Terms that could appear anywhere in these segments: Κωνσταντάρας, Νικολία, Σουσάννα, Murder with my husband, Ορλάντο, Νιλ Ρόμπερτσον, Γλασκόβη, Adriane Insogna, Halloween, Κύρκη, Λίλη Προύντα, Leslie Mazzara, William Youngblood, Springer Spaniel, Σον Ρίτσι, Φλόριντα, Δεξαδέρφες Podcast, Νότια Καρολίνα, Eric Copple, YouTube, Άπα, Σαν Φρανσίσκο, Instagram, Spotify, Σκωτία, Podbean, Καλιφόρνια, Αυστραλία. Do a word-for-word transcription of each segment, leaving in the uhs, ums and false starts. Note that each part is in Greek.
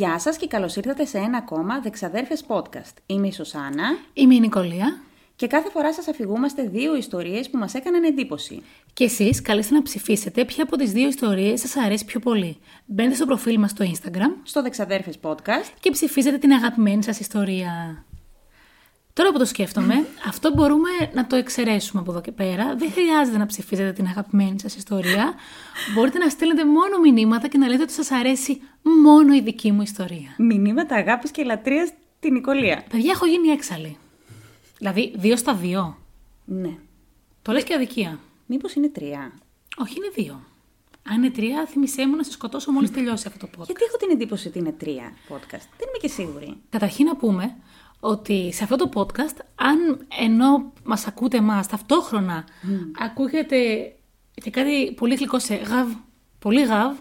Γεια σας και καλώς ήρθατε σε ένα ακόμα Δεξαδέρφες Podcast. Είμαι η Σουσάννα. Είμαι η Νικολία. Και κάθε φορά σας αφηγούμαστε δύο ιστορίες που μας έκαναν εντύπωση. Και εσείς καλείστε να ψηφίσετε ποια από τις δύο ιστορίες σας αρέσει πιο πολύ. Μπαίνετε στο προφίλ μας στο Instagram, στο Δεξαδέρφες Podcast, και ψηφίζετε την αγαπημένη σας ιστορία. Τώρα που το σκέφτομαι, αυτό μπορούμε να το εξαιρέσουμε από εδώ και πέρα. Δεν χρειάζεται να ψηφίζετε την αγαπημένη σας ιστορία. Μπορείτε να στέλνετε μόνο μηνύματα και να λέτε ότι σας αρέσει μόνο η δική μου ιστορία. Μηνύματα αγάπης και λατρείας την Νικολία. Παιδιά, έχω γίνει έξαλλη. Δηλαδή, δύο στα δύο. Ναι. Το λες και αδικία. Μήπως είναι τρία. Όχι, είναι δύο. Αν είναι τρία, θυμησέ μου να σε σκοτώσω μόλις τελειώσει αυτό το podcast. Γιατί έχω την εντύπωση ότι είναι τρία podcast. Δεν είμαι και σίγουρη. Καταρχήν να πούμε ότι σε αυτό το podcast, αν ενώ μας ακούτε εμάς ταυτόχρονα, mm. ακούγεται και κάτι πολύ γλυκό σε γαβ, πολύ γαβ,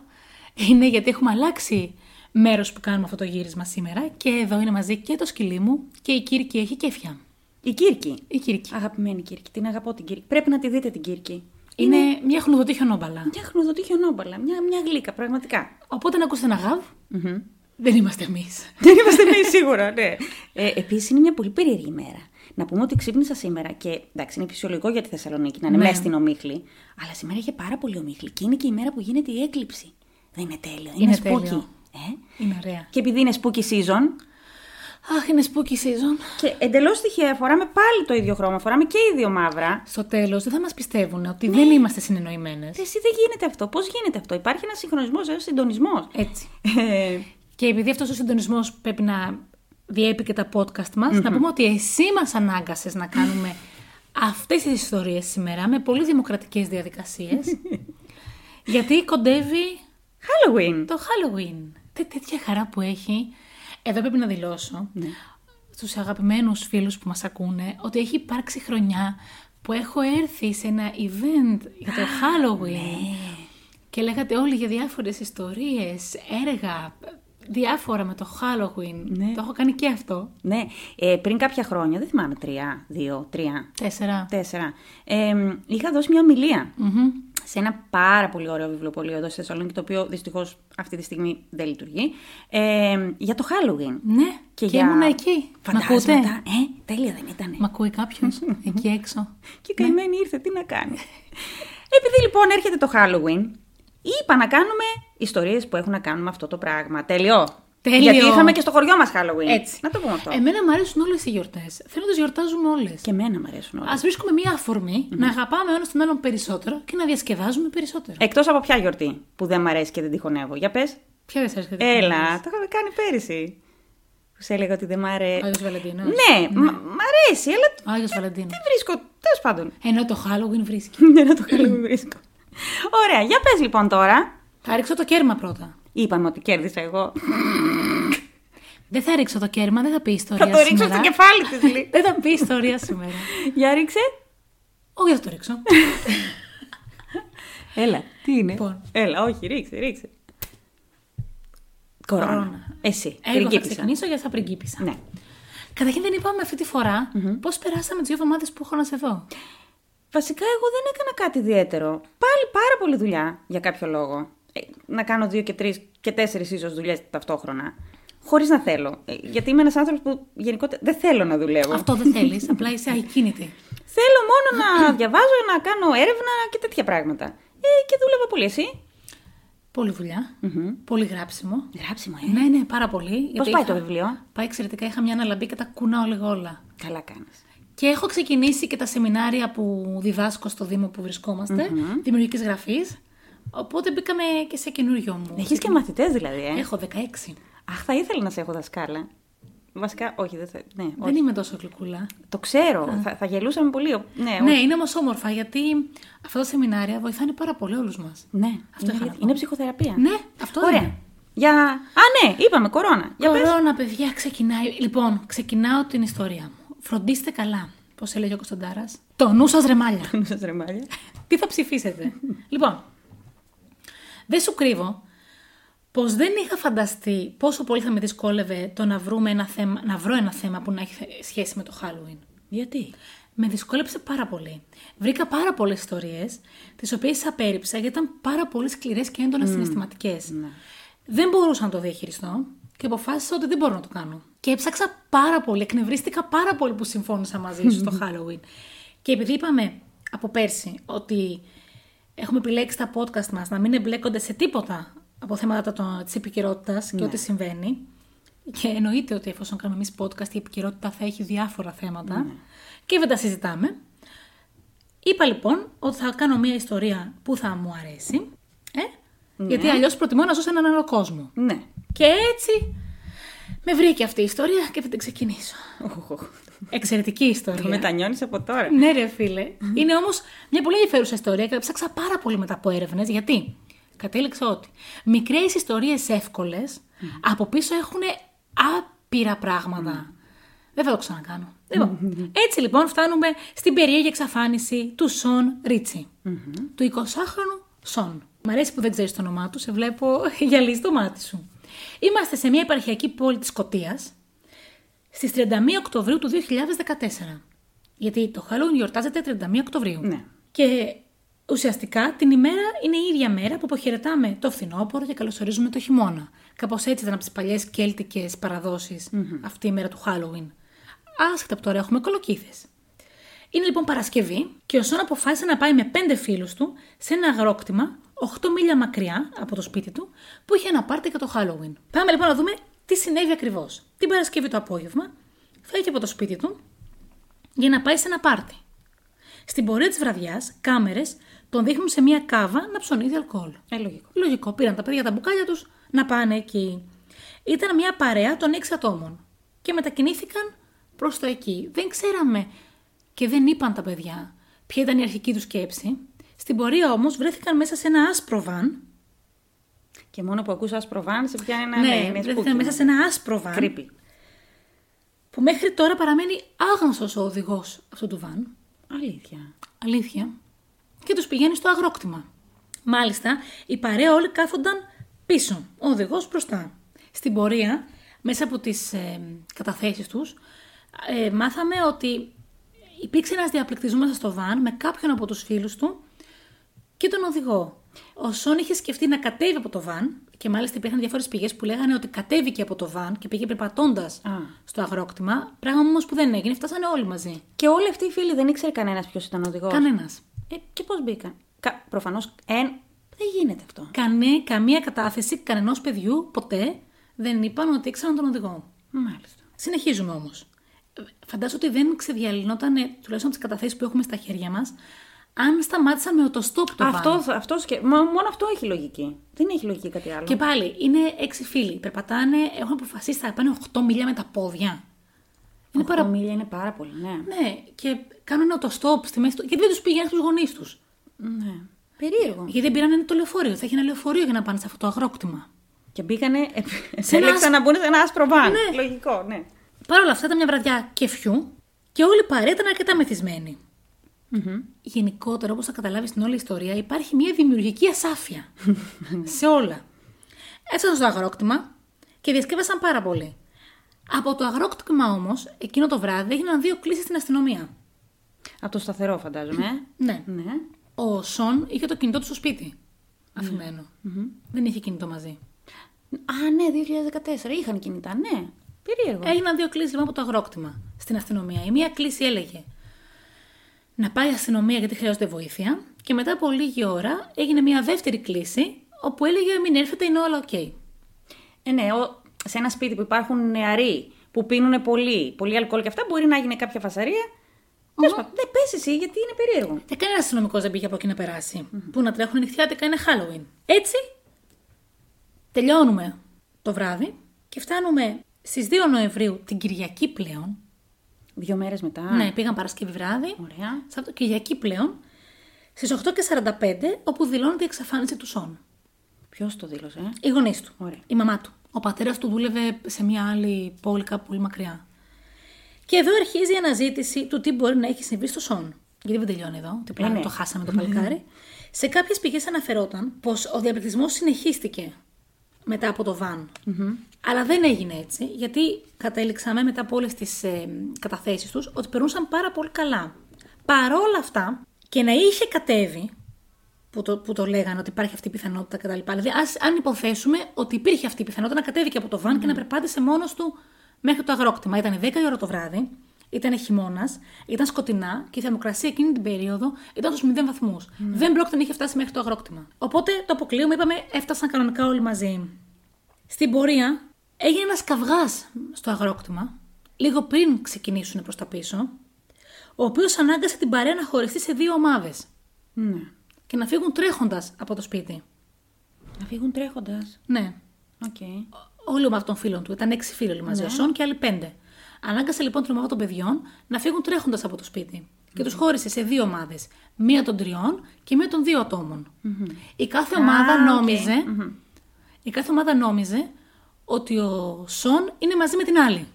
είναι γιατί έχουμε αλλάξει μέρος που κάνουμε αυτό το γύρισμα σήμερα και εδώ είναι μαζί και το σκυλί μου και η Κύρκη έχει κέφια. Η Κύρκη. Η Κύρκη. Αγαπημένη Κύρκη. Την αγαπώ την Κύρκη. Πρέπει να τη δείτε την Κύρκη. Είναι, είναι μια χνουδωτή χιονόμπαλα. Μια χνουδωτή χιονόμπαλα. Μια, μια γλύκα, πραγματικά. Οπότε να ακούσετε ένα γαβ. Mm-hmm. Δεν είμαστε εμείς. Δεν είμαστε εμείς, σίγουρα, ναι. Ε, επίσης, είναι μια πολύ περίεργη ημέρα. Να πούμε ότι ξύπνησα σήμερα και εντάξει, είναι φυσιολογικό για τη Θεσσαλονίκη να είναι ναι. μέσα στην ομίχλη. Αλλά σήμερα είχε πάρα πολύ ομίχλη και είναι και η μέρα που γίνεται η έκλειψη. Δεν είναι τέλειο. Είναι, είναι σπούκι. Ε? Είναι ωραία. Και επειδή είναι spooky season. Αχ, είναι spooky season. Και εντελώς τυχαία φοράμε πάλι το ίδιο χρώμα. Φοράμε και οι δύο μαύρα. Στο τέλος δεν θα μας πιστεύουν ότι ναι. δεν είμαστε συνεννοημένες. Εσύ δεν γίνεται αυτό. Πώς γίνεται αυτό. Υπάρχει ένας συγχρονισμός, ένας συντονισμός. Έτσι. Και επειδή αυτός ο συντονισμός πρέπει να διέπει και τα podcast μας, mm-hmm. να πούμε ότι εσύ μας ανάγκασες να κάνουμε αυτές τις ιστορίες σήμερα με πολύ δημοκρατικές διαδικασίες. Γιατί κοντεύει Halloween. Το Halloween. Τέ, τέτοια χαρά που έχει. Εδώ πρέπει να δηλώσω ναι. στους αγαπημένους φίλους που μας ακούνε ότι έχει υπάρξει χρονιά που έχω έρθει σε ένα event για το Halloween ναι. και λέγατε όλοι για διάφορες ιστορίες, έργα, διάφορα με το Halloween. Ναι. Το έχω κάνει και αυτό. Ναι. Ε, πριν κάποια χρόνια, δεν θυμάμαι, τρία, δύο, τρία. Τέσσερα. Τέσσερα. Ε, είχα δώσει μια ομιλία mm-hmm. σε ένα πάρα πολύ ωραίο βιβλιοπωλείο εδώ στη Θεσσαλονίκη, το οποίο δυστυχώς αυτή τη στιγμή δεν λειτουργεί, ε, για το Halloween. Ναι. Και, και για... ήμουν εκεί. Φαντάζομαι. Ε, τέλεια δεν ήτανε. Μ' ακούει κάποιος εκεί έξω. Και η καημένη ήρθε, τι να κάνει. Επειδή λοιπόν έρχεται το Halloween, είπα να κάνουμε ιστορίες που έχουν να κάνουν με αυτό το πράγμα. Τέλειο. Τέλειο. Γιατί είχαμε και στο χωριό μας Halloween. Έτσι. Να το πούμε αυτό. Εμένα μου αρέσουν όλες οι γιορτές. Θέλω να τις γιορτάζουμε όλες. Και εμένα μου αρέσουν όλες. Ας βρίσκουμε μία αφορμή mm-hmm. να αγαπάμε ένας τον άλλον περισσότερο και να διασκεδάζουμε περισσότερο. Εκτός από ποια γιορτή που δεν μου αρέσει και δεν τυχονεύω. Για πες. Ποια δεν σ' αρέσει και δεν τυχονεύω. Έλα, το είχαμε κάνει πέρυσι. Που σε έλεγα ότι δεν μ' αρέσει. Άγιος Βαλεντίνος. Ναι, ναι. Μ' αρέσει, αλλά. Άγιος Βαλεντίνος. Δεν βρίσκω. Τέλος πάντων. Ενώ το Halloween βρίσκει. Ενώ το Halloween βρίσκω. Ωραία, για πες λοιπόν τώρα. Θα ρίξω το κέρμα πρώτα. Είπαμε ότι κέρδισα εγώ. Δεν θα ρίξω το κέρμα, δεν θα πει ιστορία σήμερα. Θα το ρίξω σήμερα. Στο κεφάλι της, λέει. Δεν θα πει ιστορία σήμερα. Για ρίξε. Όχι, θα το ρίξω. Έλα, τι είναι. Λοιπόν. Έλα, όχι, ρίξε, ρίξε. Κορώνα. Κορώνα. Εσύ, εγώ θα ξεκινήσω για θα πριγκίπισσα. Ναι. Καταρχήν δεν είπαμε αυτή τη φορά mm-hmm. πώς περάσαμε τις δύο εβδομάδες που έχω να σε δω. Βασικά, εγώ δεν έκανα κάτι ιδιαίτερο. Πάλι πάρα πολύ δουλειά, για κάποιο λόγο. Ε, να κάνω δύο και τρεις και τέσσερις ίσως δουλειές ταυτόχρονα. Χωρίς να θέλω. Ε, γιατί είμαι ένας άνθρωπος που γενικότερα δεν θέλω να δουλεύω. Αυτό δεν θέλεις, απλά είσαι ακίνητη. Θέλω μόνο να διαβάζω, να κάνω έρευνα και τέτοια πράγματα. Ε, και δούλευα πολύ. Εσύ. Πολύ δουλειά. Mm-hmm. Πολύ γράψιμο. Γράψιμο, ε. Ναι, ναι, πάρα πολύ. Πώς πάει είχα... το βιβλίο. Πάει εξαιρετικά. Είχα μια αναλαμπή και τα κουνάω λίγο όλα. Καλά κάνεις. Και έχω ξεκινήσει και τα σεμινάρια που διδάσκω στο Δήμο που βρισκόμαστε, mm-hmm. δημιουργικής γραφής. Οπότε μπήκαμε και σε καινούριο μου. Έχεις και μαθητές δηλαδή, ε? Έχω δεκαέξι. Αχ, θα ήθελα να σε έχω δασκάλα. Βασικά, όχι, δεν θα. Ναι, όχι. Δεν είμαι τόσο γλυκούλα. Το ξέρω. Θα, θα γελούσαμε πολύ. Ναι, ναι, είναι όμως όμορφα γιατί αυτά τα σεμινάρια βοηθάνε πάρα πολύ όλους μας. Ναι, αυτό είναι, είναι ψυχοθεραπεία. Ναι, αυτό ωραία. Είναι. Για... Α, ναι, είπαμε, κορώνα. Κορώνα, παιδιά, ξεκινάει. Λοιπόν, ξεκινάω την ιστορία μου. Φροντίστε καλά, πώς έλεγε ο Κωνσταντάρας. Το νου σας ρεμάλια. Το νου σας ρεμάλια. Τι θα ψηφίσετε. Λοιπόν, δεν σου κρύβω πως δεν είχα φανταστεί πόσο πολύ θα με δυσκόλευε το να, βρούμε ένα θέμα, να βρω ένα θέμα που να έχει σχέση με το Halloween. Γιατί? Με δυσκόλεψε πάρα πολύ. Βρήκα πάρα πολλές ιστορίες, τις οποίες απέρριψα γιατί ήταν πάρα πολύ σκληρές και έντονα mm. συναισθηματικές. Mm. Δεν μπορούσα να το διαχειριστώ και αποφάσισα ότι δεν μπορώ να το κάνω. Και έψαξα πάρα πολύ, εκνευρίστηκα πάρα πολύ που συμφώνησα μαζί σου στο Halloween. Και επειδή είπαμε από πέρσι ότι έχουμε επιλέξει τα podcast μας να μην εμπλέκονται σε τίποτα από θέματα της επικαιρότητας, ναι, και ό,τι συμβαίνει, και εννοείται ότι εφόσον κάνουμε εμείς podcast η επικαιρότητα θα έχει διάφορα θέματα, ναι, και δεν τα συζητάμε, είπα λοιπόν ότι θα κάνω μια ιστορία που θα μου αρέσει, ε? Ναι, γιατί αλλιώς προτιμώ να ζω σε έναν άλλο κόσμο. Ναι. Και έτσι με βρήκε αυτή η ιστορία και θα την ξεκινήσω. Εξαιρετική ιστορία. Το μετανιώνεις από τώρα. Ναι ρε φίλε. Είναι όμως μια πολύ ενδιαφέρουσα ιστορία και ψάξα πάρα πολύ μετά από έρευνες, γιατί κατέληξα ότι μικρές ιστορίες εύκολες από πίσω έχουν άπειρα πράγματα. Δεν θα το ξανακάνω. Λοιπόν, έτσι λοιπόν φτάνουμε στην περίεργη εξαφάνιση του Σον Ρίτσι. Του εικοσάχρονου Σον. Μ' αρέσει που δεν ξέρεις το όνομά του, σε βλέπω γυαλίζει το μάτι σου. Είμαστε σε μια επαρχιακή πόλη της Σκωτίας στις τριάντα μία Οκτωβρίου του δύο χιλιάδες δεκατέσσερα. Γιατί το Halloween γιορτάζεται τριάντα μία Οκτωβρίου. Ναι. Και ουσιαστικά την ημέρα είναι η ίδια μέρα που αποχαιρετάμε το φθινόπωρο και καλωσορίζουμε το χειμώνα. Κάπως έτσι ήταν από τις παλιές κέλτικες παραδόσεις, mm-hmm, αυτή η μέρα του Halloween. Άσχετα από τώρα έχουμε κολοκύθες. Είναι λοιπόν Παρασκευή και ο Σον αποφάσισε να πάει με πέντε φίλους του σε ένα αγρόκτημα οκτώ μίλια μακριά από το σπίτι του, που είχε ένα πάρτι για το Halloween. Πάμε λοιπόν να δούμε τι συνέβη ακριβώς. Την Παρασκευή το απόγευμα, φεύγει από το σπίτι του για να πάει σε ένα πάρτι. Στην πορεία της βραδιάς, κάμερες τον δείχνουν σε μια κάβα να ψωνίζει αλκοόλ. Ε, λογικό. Λογικό. Πήραν τα παιδιά τα μπουκάλια τους να πάνε εκεί. Ήταν μια παρέα των έξι ατόμων και μετακινήθηκαν προς το εκεί. Δεν ξέραμε και δεν είπαν τα παιδιά ποια ήταν η αρχική του σκέψη. Στην πορεία όμως βρέθηκαν μέσα σε ένα άσπρο βαν. Και μόνο που ακούσα άσπρο βαν σε πια ένα... Ναι, ναι, είναι βρέθηκαν σπούκι, μέσα σε ένα άσπρο βαν. Creepy. Που μέχρι τώρα παραμένει άγνωστος ο οδηγός αυτού του βαν. Αλήθεια. Αλήθεια. Και τους πηγαίνει στο αγρόκτημα. Μάλιστα, η παρέα όλοι κάθονταν πίσω, ο οδηγός μπροστά. Στην πορεία, μέσα από τις ε, καταθέσεις τους, ε, μάθαμε ότι υπήρξε ένας διαπληκτισμός μέσα στο βαν με κάποιον από τους φίλους του και τον οδηγό. Ο Σον είχε σκεφτεί να κατέβει από το βαν και μάλιστα υπήρχαν διάφορες πηγές που λέγανε ότι κατέβηκε από το βαν και πήγε περπατώντας στο αγρόκτημα. Πράγμα όμως που δεν έγινε, φτάσανε όλοι μαζί. Και όλοι αυτοί οι φίλοι δεν ήξερε κανένας ποιος ήταν ο οδηγός. Κανένας. Ε, και πώς μπήκαν. Κα... Προφανώς εν... δεν γίνεται αυτό. Κανέ, καμία κατάθεση κανενός παιδιού ποτέ δεν είπαν ότι ήξεραν τον οδηγό. Μάλιστα. Συνεχίζουμε όμως. Φαντάζομαι ότι δεν ξεδιαλυνόταν, τουλάχιστον τις καταθέσεις που έχουμε στα χέρια μας, αν σταμάτησαν με το stop το αυτό, βαν. Αυτό σκε... Μα, μόνο αυτό έχει λογική. Δεν έχει λογική κάτι άλλο. Και πάλι, είναι έξι φίλοι. Περπατάνε, έχουν αποφασίσει θα πάνε οκτώ μίλια με τα πόδια. Είναι οκτώ παρα... μίλια είναι πάρα πολύ, ναι. Ναι, και κάνουν το stop στη μέση του. Γιατί δεν τους πήγαιναν στους γονείς τους. Ναι. Περίεργο. Γιατί δεν πήραν το λεωφορείο. Θα έχει ένα λεωφορείο για να πάνε σε αυτό το αγρόκτημα. Και μπήκανε. Επέλεξαν να μπουν σε ένα άσπρο βαν. Ναι. Λογικό, ναι. Παρ' όλα αυτά ήταν μια βραδιά κεφιού και όλοι παρέα ήταν αρκετά μεθυσμένοι. Mm-hmm. Γενικότερα, όπως θα καταλάβεις στην όλη ιστορία, υπάρχει μια δημιουργική ασάφεια σε όλα. Έφτασαν στο αγρόκτημα και διασκέδασαν πάρα πολύ. Από το αγρόκτημα όμως, εκείνο το βράδυ έγιναν δύο κλήσεις στην αστυνομία. Από το σταθερό, φαντάζομαι. Ναι. Ναι. Ο Σον είχε το κινητό του στο σπίτι. Αφημένο. Mm-hmm. Δεν είχε κινητό μαζί. Α, ναι, δύο χιλιάδες δεκατέσσερα είχαν κινητά, ναι. Περίεργο. Έγιναν δύο κλήσεις λοιπόν από το αγρόκτημα στην αστυνομία. Η μία κλήση έλεγε να πάει η αστυνομία γιατί χρειάζεται βοήθεια. Και μετά από λίγη ώρα έγινε μια δεύτερη κλήση, όπου έλεγε μην έρθετε, είναι όλα οκ. Okay. Ε, ναι, ο, σε ένα σπίτι που υπάρχουν νεαροί, που πίνουν πολύ, πολύ αλκοόλ και αυτά, μπορεί να γίνει κάποια φασαρία. Όμως δεν πες εσύ, γιατί είναι περίεργο. Και κανένα αστυνομικό δεν πήγε από εκεί να περάσει. Mm-hmm. Πού να τρέχουν νυχτιάτικα, είναι Halloween. Έτσι, τελειώνουμε το βράδυ και φτάνουμε στις δύο Νοεμβρίου, την Κυριακή πλέον. Δύο μέρες μετά. Ναι, πήγαν Παρασκευή βράδυ. Ωραία. Σαν το Κυριακή πλέον, στις οκτώ και σαράντα πέντε, όπου δηλώνεται η εξαφάνιση του Σον. Ποιος το δήλωσε, ε? Οι γονείς του. Ωραία. Η μαμά του. Ο πατέρας του δούλευε σε μια άλλη πόλη κάπου πολύ μακριά. Και εδώ αρχίζει η αναζήτηση του τι μπορεί να έχει συμβεί στο Σον. Γιατί δεν τελειώνει εδώ, ότι πλέον το χάσαμε το παλικάρι. Σε κάποιες πηγές αναφερόταν πως ο διαπληκτισμός συνεχίστηκε μετά από το βαν. Mm-hmm. Αλλά δεν έγινε έτσι, γιατί κατέληξαμε μετά από όλες τις ε, καταθέσεις τους ότι περνούσαν πάρα πολύ καλά. Παρόλα αυτά, και να είχε κατέβει που το, που το λέγανε ότι υπάρχει αυτή η πιθανότητα κτλ. Δηλαδή, ας, αν υποθέσουμε ότι υπήρχε αυτή η πιθανότητα να κατέβηκε από το βαν mm. και να περπάτησε μόνος του μέχρι το αγρόκτημα. Ήταν δέκα η ώρα το βράδυ, ήταν χειμώνας, ήταν σκοτεινά και η θερμοκρασία εκείνη την περίοδο ήταν στους μηδέν βαθμούς. Mm. Δεν πρόκειται να είχε φτάσει μέχρι το αγρόκτημα. Οπότε το αποκλείουμε, είπαμε, έφτασαν κανονικά όλοι μαζί. Στην πορεία έγινε ένας καυγάς στο αγρόκτημα, λίγο πριν ξεκινήσουν προς τα πίσω, ο οποίος ανάγκασε την παρέα να χωριστεί σε δύο ομάδες. Ναι. Και να φύγουν τρέχοντας από το σπίτι. Να φύγουν τρέχοντας. Ναι. Okay. Όλοι με τον φίλων του. Ήταν έξι φίλοι μαζί. Ναι. Ο Σον και άλλοι πέντε. Ανάγκασε λοιπόν την ομάδα των παιδιών να φύγουν τρέχοντας από το σπίτι. Mm-hmm. Και τους χώρισε σε δύο ομάδες. Μία των τριών και μία των δύο ατόμων. Mm-hmm. Η κάθε ομάδα ah, νόμιζε. Okay. Mm-hmm. Η κάθε ομάδα νόμιζε ότι ο Σον είναι μαζί με την άλλη.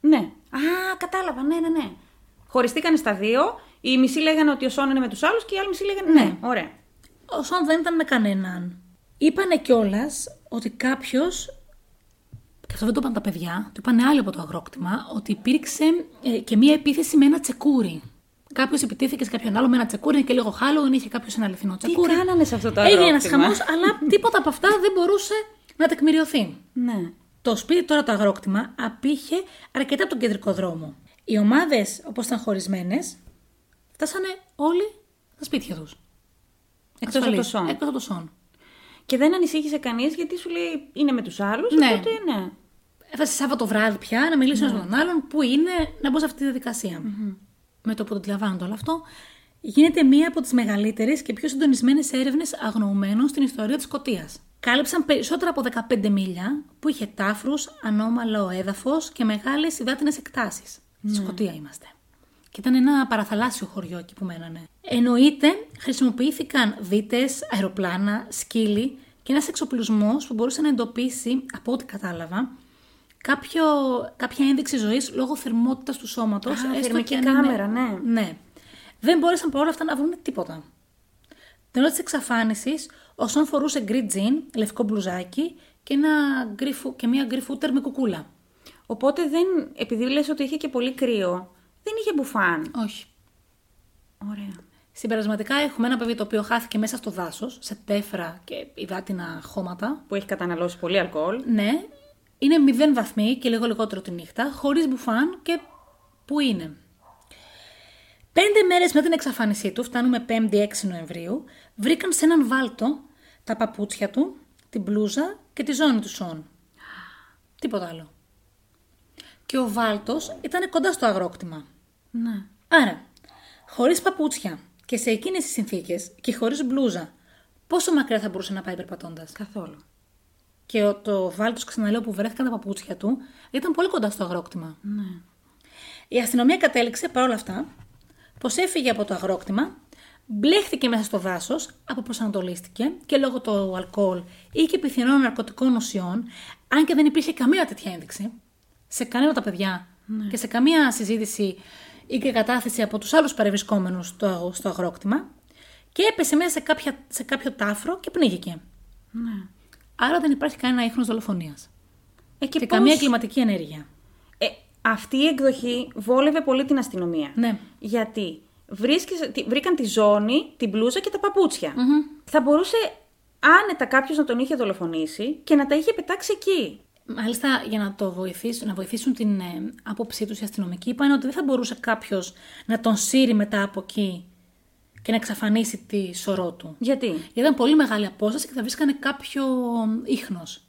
Ναι. Α, κατάλαβα. Ναι, ναι, ναι. Χωριστήκανε στα δύο. Οι μισοί λέγανε ότι ο Σον είναι με τους άλλους και οι άλλοι μισοί λέγανε ναι. ναι. Ωραία. Ο Σον δεν ήταν με κανέναν. Είπανε κιόλας ότι κάποιος, και αυτό δεν το είπαν τα παιδιά, το είπανε άλλοι από το αγρόκτημα, ότι υπήρξε ε, και μία επίθεση με ένα τσεκούρι. Κάποιος επιτίθηκε σε κάποιον άλλο με ένα τσεκούρι και λίγο Halloween, είχε κάποιος ένα αληθινό τσεκούρι. Τι κάνανε σε αυτό το αγρόκτημα. Έγινε ένας χαμός, αλλά τίποτα από αυτά δεν μπορούσε να τεκμηριωθεί. Ναι. Το σπίτι τώρα το αγρόκτημα απήχε αρκετά από τον κεντρικό δρόμο. Οι ομάδες, όπως ήταν χωρισμένες, φτάσανε όλοι στα σπίτια τους. Εκτός από το Σον. Εκτός από το Σον. Και δεν ανησύχησε κανείς γιατί σου λέει είναι με τους άλλους. Ναι. Οπότε ναι. Έφτασε Σάββατο βράδυ πια να μιλήσει ένας ναι. με τον άλλον, που είναι να μπω σε αυτή τη διαδικασία. Mm-hmm. Με το που το αντιλαμβάνονται όλο αυτό, γίνεται μία από τις μεγαλύτερες και πιο συντονισμένες έρευνες αγνοωμένων στην ιστορία της Σκωτίας. Κάλυψαν περισσότερα από δεκαπέντε μίλια που είχε τάφρους, ανώμαλο έδαφος και μεγάλες υδάτινες εκτάσεις. Στη ναι. Σκωτία είμαστε. Και ήταν ένα παραθαλάσσιο χωριό εκεί που μένανε. Εννοείται, χρησιμοποιήθηκαν δίτες, αεροπλάνα, σκύλοι και ένας εξοπλισμός που μπορούσε να εντοπίσει, από ό,τι κατάλαβα, κάποιο, κάποια ένδειξη ζωής λόγω θερμότητας του σώματος. Α, θερμική κάμερα, ναι. ναι. ναι. Δεν μπόρεσαν παρόλα αυτά να βρουν τίποτα. Την ώρα της εξαφάνισης, ο Σον φορούσε γκρι τζιν, λευκό μπλουζάκι και, ένα γκριφου, και μία γκριφούτερ με κουκούλα. Οπότε δεν, επειδή λες ότι είχε και πολύ κρύο, δεν είχε μπουφάν. Όχι. Ωραία. Συμπερασματικά έχουμε ένα παιδί το οποίο χάθηκε μέσα στο δάσος, σε τέφρα και υδάτινα χώματα. Που έχει καταναλώσει πολύ αλκοόλ. Ναι. Είναι μηδέν βαθμοί και λίγο λιγότερο τη νύχτα, χωρίς μπουφάν και που είναι. Πέντε μέρες μετά την εξαφάνισή του, φτάνουμε πέμπτη έξι Νοεμβρίου, βρήκαν σε έναν βάλτο τα παπούτσια του, την μπλούζα και τη ζώνη του Σον. Τίποτα άλλο. Και ο βάλτος ήταν κοντά στο αγρόκτημα. Ναι. Άρα, χωρίς παπούτσια και σε εκείνες τις συνθήκες και χωρίς μπλούζα, πόσο μακριά θα μπορούσε να πάει περπατώντας? Καθόλου. Και το βάλτος, ξαναλέω, που βρέθηκαν τα παπούτσια του, ήταν πολύ κοντά στο αγρόκτημα. Ναι. Η αστυνομία κατέληξε παρόλα αυτά πως έφυγε από το αγρόκτημα, μπλέχτηκε μέσα στο δάσος, αποπροσανατολίστηκε και λόγω του αλκοόλ ή και πιθανών ναρκωτικών ουσιών, αν και δεν υπήρχε καμία τέτοια ένδειξη. Σε κανένα από τα παιδιά ναι. και σε καμία συζήτηση ή και κατάθεση από τους άλλους παρευρισκόμενους στο, στο αγρόκτημα, και έπεσε μέσα σε, κάποια, σε κάποιο τάφρο και πνίγηκε. Ναι. Άρα δεν υπάρχει κανένα ίχνος δολοφονίας. Ε, και και πώς... καμία εγκληματική ενέργεια. Ε, αυτή η εκδοχή βόλευε πολύ την αστυνομία. Ναι. Γιατί βρίσκε, βρήκαν τη ζώνη, την μπλούζα και τα παπούτσια. Mm-hmm. Θα μπορούσε άνετα κάποιος να τον είχε δολοφονήσει και να τα είχε πετάξει εκεί. Μάλιστα, για να, το βοηθήσουν, να βοηθήσουν την ε, άποψή τους οι αστυνομικοί, είπαν ότι δεν θα μπορούσε κάποιος να τον σύρει μετά από εκεί και να εξαφανίσει τη σωρό του. Γιατί? Γιατί ήταν πολύ μεγάλη απόσταση και θα βρίσκανε κάποιο ίχνος.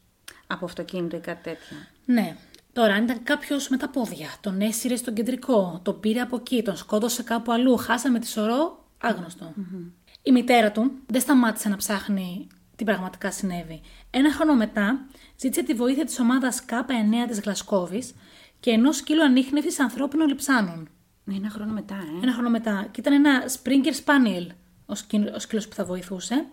Από αυτοκίνητο ή κάτι τέτοιο. Ναι. Τώρα, αν ήταν κάποιος με τα πόδια, τον έσυρε στον κεντρικό, τον πήρε από εκεί, τον σκότωσε κάπου αλλού, χάσαμε τη σωρό, άγνωστο. Mm-hmm. Η μητέρα του δεν σταμάτησε να ψάχνει τι πραγματικά συνέβη. Ένα χρόνο μετά ζήτησε τη βοήθεια της ομάδας Κάπα εννιά της Γλασκόβης και ενός σκύλου ανίχνευσης ανθρώπινων λιψάνων. Ένα χρόνο μετά, ε. Ένα χρόνο μετά. Και ήταν ένα Springer Spaniel ο, σκύλ, ο σκύλος που θα βοηθούσε,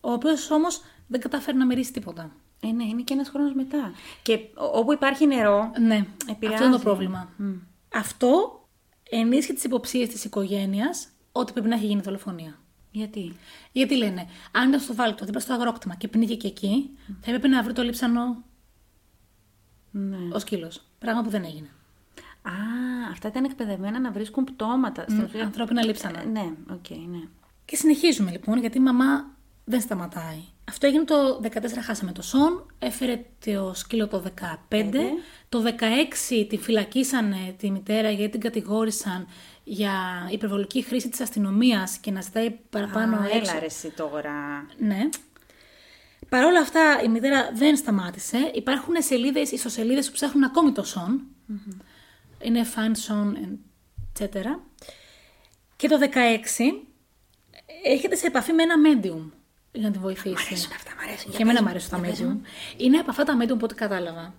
ο οποίος όμως δεν κατάφερε να μυρίσει τίποτα. Ε, ναι, είναι και ένας χρόνος μετά. Και όπου υπάρχει νερό. Ναι, επηρεάζει. Αυτό είναι το πρόβλημα. Mm. Αυτό ενίσχυε τις υποψίες της οικογένειας ότι πρέπει να έχει γίνει δολοφονία. Γιατί? Γιατί λένε, αν ήταν στο βάλτο, δίπλα στο αγρόκτημα και πνίγηκε εκεί, mm. θα έπρεπε να βρει το λείψανο ναι. ο σκύλος. Πράγμα που δεν έγινε. Α, αυτά ήταν εκπαιδευμένα να βρίσκουν πτώματα. Mm. Στην οποία... Ανθρώπινα λείψανα. Ε, ναι, οκ, okay, ναι. Και συνεχίζουμε λοιπόν, γιατί η μαμά δεν σταματάει. Αυτό έγινε το δεκατέσσερα, χάσαμε το Σον, έφερε το σκύλο το δεκαπέντε, mm-hmm. το δεκαέξι τη φυλακίσανε τη μητέρα γιατί την κατηγόρησαν για υπερβολική χρήση της αστυνομίας και να ζητάει παραπάνω ah, έξω. Έλα ρε εσύ τώρα. Ναι. Παρ' όλα αυτά η μητέρα δεν σταμάτησε. Υπάρχουν σελίδες, ιστοσελίδες που ψάχνουν ακόμη το Σον. Mm-hmm. Είναι Find Son et cetera. Και το δεκαέξι έρχεται σε επαφή με ένα medium για να τη βοηθήσει. Μ' αρέσουν αυτά, μ' αρέσουν. Και εμένα μ' αρέσουν τα medium. Είναι από αυτά τα medium που ό,τι κατάλαβα.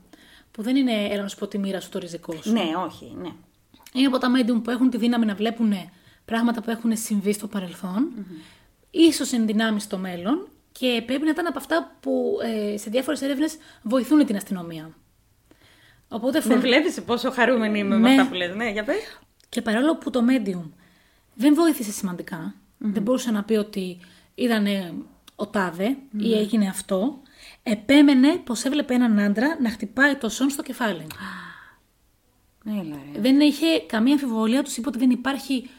Που δεν είναι ένα να σου πω τη μοίρα σου, το ριζικό σου. Ναι, όχι, ναι. Είναι από τα medium που έχουν τη δύναμη να βλέπουν πράγματα που έχουν συμβεί στο παρελθόν, mm-hmm. ίσως εν δυνάμει στο μέλλον, και πρέπει να ήταν από αυτά που ε, σε διάφορες έρευνες βοηθούν την αστυνομία. Οπότε φοβ... Δεν βλέπεις πόσο χαρούμενη είμαι με αυτά που λες. Ναι, για πες. Και παρόλο που το medium δεν βοήθησε σημαντικά, mm-hmm. δεν μπορούσε να πει ότι ήταν ο τάδε mm-hmm. ή έγινε αυτό, επέμενε πως έβλεπε έναν άντρα να χτυπάει το Σον στο κεφάλι. Έλα, δεν είχε καμία αμφιβολία, τους είπε ότι δεν υπάρχει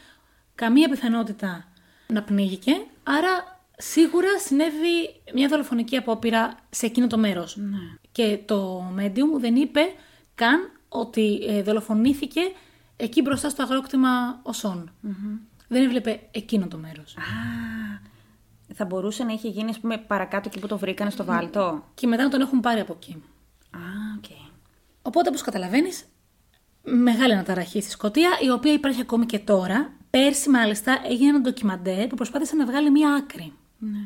καμία πιθανότητα να πνίγηκε, άρα σίγουρα συνέβη μια δολοφονική απόπειρα σε εκείνο το μέρος. Ναι. Και το medium δεν είπε καν ότι δολοφονήθηκε εκεί μπροστά στο αγρόκτημα ο Σον. Mm-hmm. Δεν έβλεπε εκείνο το μέρος. Α, θα μπορούσε να είχε γίνει, ας πούμε, παρακάτω εκεί που το βρήκανε στο βάλτο. Και μετά να τον έχουν πάρει από εκεί. Α, okay. Οπότε, όπως καταλαβαίνεις, μεγάλη αναταραχή στη Σκωτία, η οποία υπάρχει ακόμη και τώρα. Πέρσι, μάλιστα, έγινε ένα ντοκιμαντέρ που προσπάθησε να βγάλει μία άκρη. Ναι.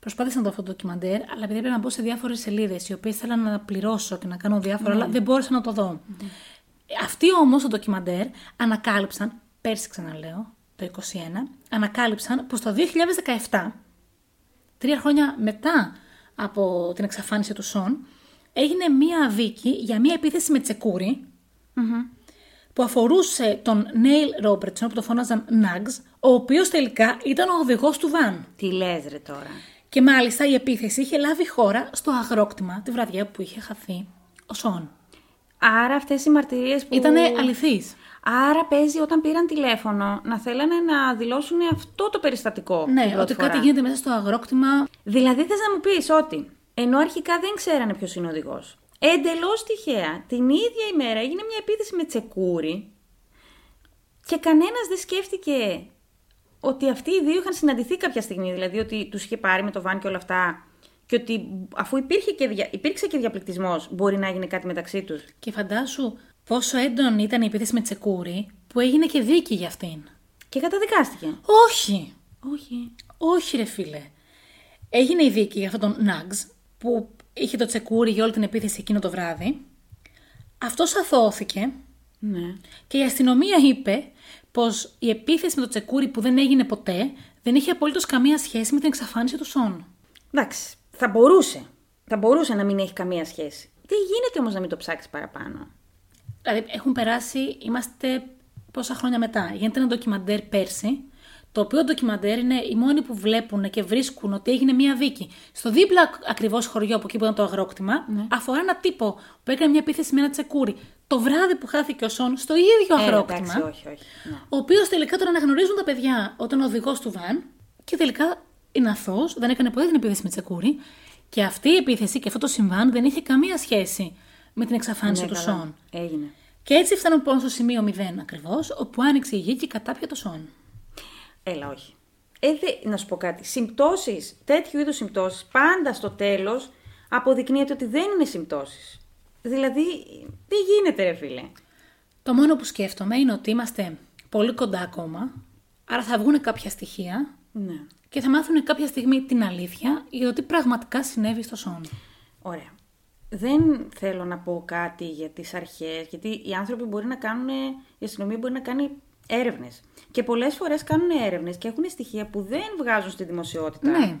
Προσπάθησα να δω αυτό το ντοκιμαντέρ, αλλά επειδή έπρεπε να μπω σε διάφορες σελίδες, οι οποίες ήθελα να πληρώσω και να κάνω διάφορα, ναι. αλλά δεν μπόρεσα να το δω. Ναι. Αυτοί όμως το ντοκιμαντέρ ανακάλυψαν, πέρσι ξαναλέω, το είκοσι ένα, ανακάλυψαν πως το δύο χιλιάδες δεκαεπτά, τρία χρόνια μετά από την εξαφάνιση του Σον, έγινε μία δίκη για μία επίθεση με τσεκούρι. Mm-hmm. Που αφορούσε τον Νιλ Ρόμπερτσον, που το φώναζαν Nugs, ο οποίος τελικά ήταν ο οδηγός του βαν. Τι λες ρε τώρα. Και μάλιστα η επίθεση είχε λάβει χώρα στο αγρόκτημα τη βραδιά που είχε χαθεί ο Σον. Άρα αυτές οι μαρτυρίες που... ήτανε αληθείς. Άρα παίζει όταν πήραν τηλέφωνο να θέλανε να δηλώσουν αυτό το περιστατικό. Ναι, ότι φορά. Κάτι γίνεται μέσα στο αγρόκτημα. Δηλαδή θες να μου πεις ότι ενώ αρχικά δεν ξέρανε ποιος είναι ο οδηγός, εντελώς τυχαία, την ίδια ημέρα έγινε μια επίθεση με τσεκούρι και κανένας δεν σκέφτηκε ότι αυτοί οι δύο είχαν συναντηθεί κάποια στιγμή, δηλαδή ότι τους είχε πάρει με το βάν και όλα αυτά και ότι αφού υπήρχε και δια... υπήρξε και διαπληκτισμός μπορεί να έγινε κάτι μεταξύ τους. Και φαντάσου πόσο έντονη ήταν η επίθεση με τσεκούρι που έγινε και δίκη για αυτήν. Και καταδικάστηκε. Όχι! Όχι, Όχι ρε φίλε. Έγινε η δίκη για αυτόν τον Nugs που... είχε το τσεκούρι για όλη την επίθεση εκείνο το βράδυ. Αυτός αθώθηκε. Ναι. Και η αστυνομία είπε πως η επίθεση με το τσεκούρι που δεν έγινε ποτέ δεν είχε απολύτως καμία σχέση με την εξαφάνιση του Σον. Εντάξει, θα μπορούσε. Θα μπορούσε να μην έχει καμία σχέση. Δεν γίνεται όμως να μην το ψάξεις παραπάνω. Δηλαδή, έχουν περάσει, είμαστε πόσα χρόνια μετά. Γίνεται ένα ντοκιμαντέρ πέρσι. Το οποίο ντοκιμαντέρ είναι οι μόνοι που βλέπουν και βρίσκουν ότι έγινε μία δίκη. Στο δίπλα ακριβώς χωριό από εκεί που ήταν το αγρόκτημα, ναι. αφορά ένα τύπο που έκανε μία επίθεση με ένα τσεκούρι. Το βράδυ που χάθηκε ο Σον, στο ίδιο ε, αγρόκτημα. Εντάξει, όχι, όχι. Ναι. Ο οποίος τελικά τον αναγνωρίζουν τα παιδιά όταν ο οδηγός του βαν και τελικά είναι αθώος, δεν έκανε ποτέ την επίθεση με τσεκούρι. Και αυτή η επίθεση και αυτό το συμβάν δεν είχε καμία σχέση με την εξαφάνιση ναι, του καλά. Σον. Έγινε. Και έτσι φτάνουν πάνω στο σημείο μηδέν ακριβώς, όπου άνοιξε η γη και κατάπια το Σον. Έλα, όχι. Ε, δε, να σου πω κάτι. Συμπτώσεις, τέτοιου είδους συμπτώσεις, πάντα στο τέλος αποδεικνύεται ότι δεν είναι συμπτώσεις. Δηλαδή, τι γίνεται, ρε φίλε. Το μόνο που σκέφτομαι είναι ότι είμαστε πολύ κοντά ακόμα, άρα θα βγουν κάποια στοιχεία ναι. και θα μάθουν κάποια στιγμή την αλήθεια για ότι πραγματικά συνέβη στο Σον. Ωραία. Δεν θέλω να πω κάτι για τις αρχές, γιατί οι άνθρωποι μπορεί να κάνουν, η αστυνομία μπορεί να κάνει έρευνες. Και πολλές φορές κάνουν έρευνες και έχουν στοιχεία που δεν βγάζουν στη δημοσιότητα. Ναι.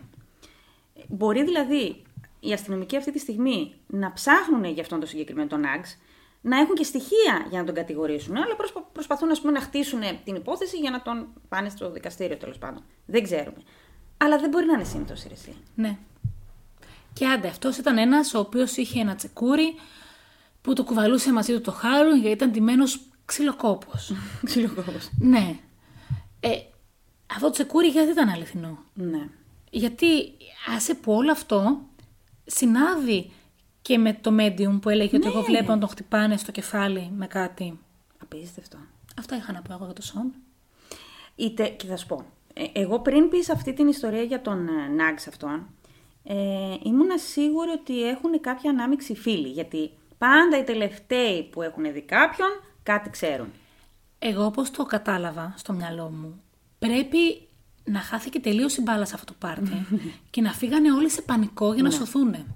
Μπορεί δηλαδή οι αστυνομικοί αυτή τη στιγμή να ψάχνουν για αυτόν τον συγκεκριμένο τον Ναγκς, να έχουν και στοιχεία για να τον κατηγορήσουν, αλλά προσπα... προσπαθούν ας πούμε, να χτίσουν την υπόθεση για να τον πάνε στο δικαστήριο τέλος πάντων. Δεν ξέρουμε. Αλλά δεν μπορεί να είναι σύμπτωση, εσύ. Ναι. Και άντε, αυτός ήταν ένας ο οποίος είχε ένα τσεκούρι που το κουβαλούσε μαζί του το χάρου γιατί ήταν ντυμένος ξυλοκόπος. Ξυλοκόπος. Ναι. Ε, Αυτό τσεκούρι γιατί ήταν αληθινό. Ναι. Γιατί άσε που όλο αυτό συνάδει και με το medium που έλεγε, ναι, ότι εγώ βλέπω να τον χτυπάνε στο κεφάλι με κάτι. Απίστευτο. Αυτά είχα να πω εγώ για το Σον. Είτε, και θα σου πω. Ε, εγώ πριν πεις αυτή την ιστορία για τον ε, Νάγκς αυτόν, ε, ήμουνα σίγουρη ότι έχουν κάποια ανάμειξη φίλοι. Γιατί πάντα οι τελευταίοι που έχουν δει κάποιον κάτι ξέρουν. Εγώ όπως το κατάλαβα στο μυαλό μου, πρέπει να χάθηκε τελείως η μπάλα σε αυτό το πάρτι και να φύγανε όλοι σε πανικό για να, ναι, σωθούνε.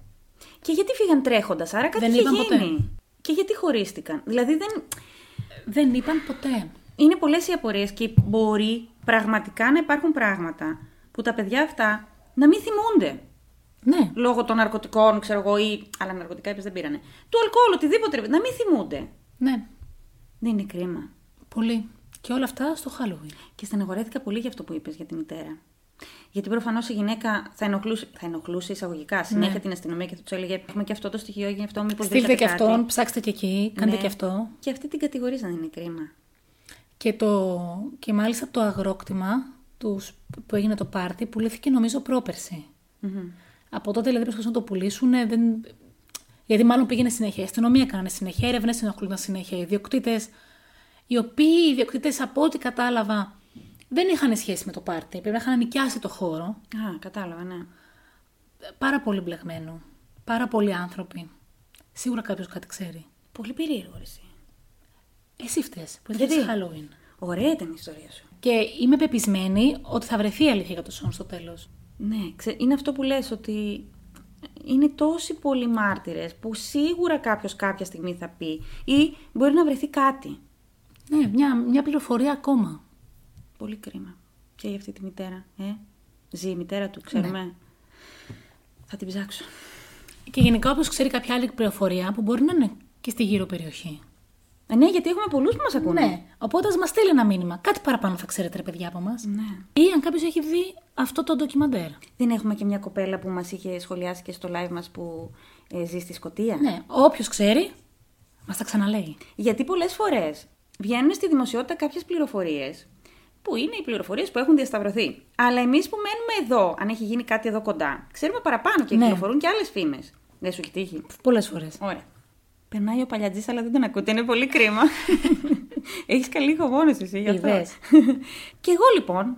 Και γιατί φύγαν τρέχοντας, άρα κάτι δεν είχε γίνει. Ποτέ. Και γιατί χωρίστηκαν. Δηλαδή δεν... δεν είπαν ποτέ. Είναι πολλές οι απορίες και μπορεί πραγματικά να υπάρχουν πράγματα που τα παιδιά αυτά να μην θυμούνται. Ναι. Λόγω των ναρκωτικών, ξέρω εγώ, ή... αλλά ναρκωτικά είπες δεν πήρανε. Του αλκοόλ, οτιδήποτε. Να μην θυμούνται. Ναι. Δεν είναι κρίμα. Πολύ. Και όλα αυτά στο Halloween. Και στεναχωρέθηκα πολύ για αυτό που είπες για τη μητέρα. Γιατί προφανώς η γυναίκα θα ενοχλούσε, θα ενοχλούσε εισαγωγικά συνέχεια, ναι, την αστυνομία και θα τους έλεγε: έχουμε και αυτό το στοιχείο, έγινε αυτό, μήπως δεν στείλτε και κάτι. Αυτόν, ψάξτε και εκεί, κάντε, ναι, και αυτό. Και αυτή την κατηγορήσαν, είναι κρίμα. Και, το, και μάλιστα το αγρόκτημα τους, που έγινε το πάρτι, πουλήθηκε νομίζω πρόπερση. Mm-hmm. Από τότε δηλαδή προσπαθούσαν να το πουλήσουν. Δεν... Γιατί μάλλον πήγαινε συνέχεια. Η αστυνομία κάνανε συνέχεια, έρευνες ενοχλούνταν συνέχεια. Οι ιδιοκτήτες, οι οποίοι οι ιδιοκτήτες από ό,τι κατάλαβα. Δεν είχαν σχέση με το πάρτι. Πρέπει να είχαν νοικιάσει το χώρο. Α, κατάλαβα, ναι. Πάρα πολύ μπλεγμένο. Πάρα πολλοί άνθρωποι. Σίγουρα κάποιος κάτι ξέρει. Πολύ περίεργο, εσύ. Εσύ φταίς που έφτιαξε το Halloween. Ωραία ήταν η ιστορία σου. Και είμαι πεπισμένη ότι θα βρεθεί αλήθεια για το Σον στο τέλος. Ναι, ξε... είναι αυτό που λες, ότι είναι τόσοι πολλοί μάρτυρες που σίγουρα κάποιος κάποια στιγμή θα πει ή μπορεί να βρεθεί κάτι. Ναι, μια, μια πληροφορία ακόμα. Πολύ κρίμα. Και για αυτή τη μητέρα. Ε? Ζει η μητέρα του, ξέρουμε. Ναι. Θα την ψάξω. Και γενικά όπως ξέρει κάποια άλλη πληροφορία που μπορεί να είναι και στη γύρω περιοχή. Ε, ναι, γιατί έχουμε πολλούς που μας ακούνε. Ναι. Οπότε ας μας στείλει ένα μήνυμα. Κάτι παραπάνω θα ξέρετε, ρε παιδιά, από μας. Ναι. Ή αν κάποιος έχει δει αυτό το ντοκιμαντέρ. Δεν έχουμε και μια κοπέλα που μας είχε σχολιάσει και στο live μας που ε, ζει στη Σκωτία. Ναι. Όποιος ξέρει, μας τα ξαναλέει. Γιατί πολλές φορές βγαίνουν στη δημοσιότητα κάποιες πληροφορίες. Που είναι οι πληροφορίες που έχουν διασταυρωθεί. Αλλά εμείς που μένουμε εδώ, αν έχει γίνει κάτι εδώ κοντά, ξέρουμε παραπάνω και κυκλοφορούν, ναι, και άλλες φήμες. Δεν σου έχει τύχει. Πολλές φορές. Ωραία. Περνάει ο Παλιατζής, αλλά δεν τον ακούτε. Είναι πολύ κρίμα. Έχεις καλή ηχογόνηση εσύ γι' αυτό. Και εγώ λοιπόν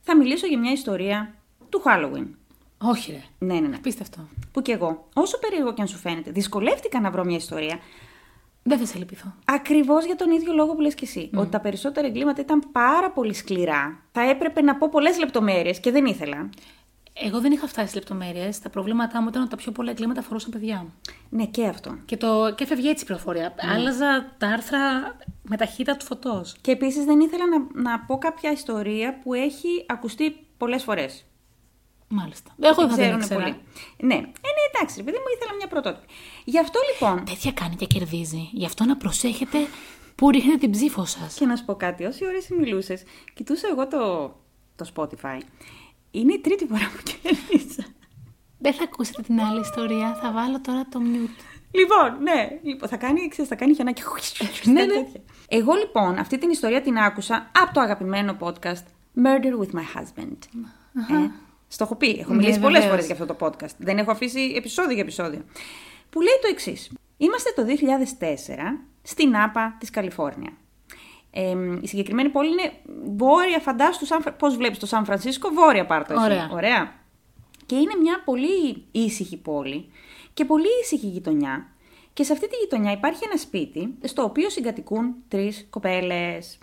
θα μιλήσω για μια ιστορία του Halloween. Όχι, ρε. Ναι, ναι, ναι. Απίστευτο. Που κι εγώ, όσο περίεργο κι αν σου φαίνεται, δυσκολεύτηκα να βρω μια ιστορία. Δεν θα σε λυπηθώ. Ακριβώς για τον ίδιο λόγο που λες και εσύ. Mm. Ότι τα περισσότερα εγκλήματα ήταν πάρα πολύ σκληρά. Θα έπρεπε να πω πολλές λεπτομέρειες και δεν ήθελα. Εγώ δεν είχα φτάσει στις λεπτομέρειες. Τα προβλήματά μου ήταν ότι τα πιο πολλά εγκλήματα αφορούσαν παιδιά μου. Ναι, και αυτό. Και, το... και έφευγε έτσι η πληροφορία. Mm. Άλλαζα τα άρθρα με ταχύτητα του φωτός. Και επίσης δεν ήθελα να... να πω κάποια ιστορία που έχει ακουστεί πολλές φορές. Μάλιστα. Εγώ δεν ξέρουν πολύ. Ναι, ε, ναι, εντάξει, επειδή μου ήθελα μια πρωτότυπη. Γι' αυτό λοιπόν. Τέτοια κάνει και κερδίζει. Γι' αυτό να προσέχετε που ρίχνετε την ψήφο σας. Και να σου πω κάτι, όση ώρα εσύ μιλούσες, κοιτούσα εγώ το, το Spotify. Είναι η τρίτη φορά που κερδίζα. Δεν θα ακούσετε την άλλη ιστορία. Θα βάλω τώρα το mute. Λοιπόν, ναι. Λοιπόν, θα κάνει, ξέρεις, θα κάνει χιονάκι. Ναι, ναι. Εγώ λοιπόν αυτή την ιστορία την άκουσα από το αγαπημένο podcast Murder with my husband. Ε, Στο έχω πει, έχω μιλήσει, ναι, πολλές φορές για αυτό το podcast. Δεν έχω αφήσει επεισόδιο για επεισόδιο. Που λέει το εξής. Είμαστε το δύο χιλιάδες τέσσερα στην Άπα της Καλιφόρνια. Ε, η συγκεκριμένη πόλη είναι βόρεια, φαντάσου, Σαν... πώς βλέπεις το Σαν Φρανσίσκο, βόρεια πάρτο. Ωραία. Ωραία. Και είναι μια πολύ ήσυχη πόλη και πολύ ήσυχη γειτονιά. Και σε αυτή τη γειτονιά υπάρχει ένα σπίτι στο οποίο συγκατοικούν τρεις κοπέλες.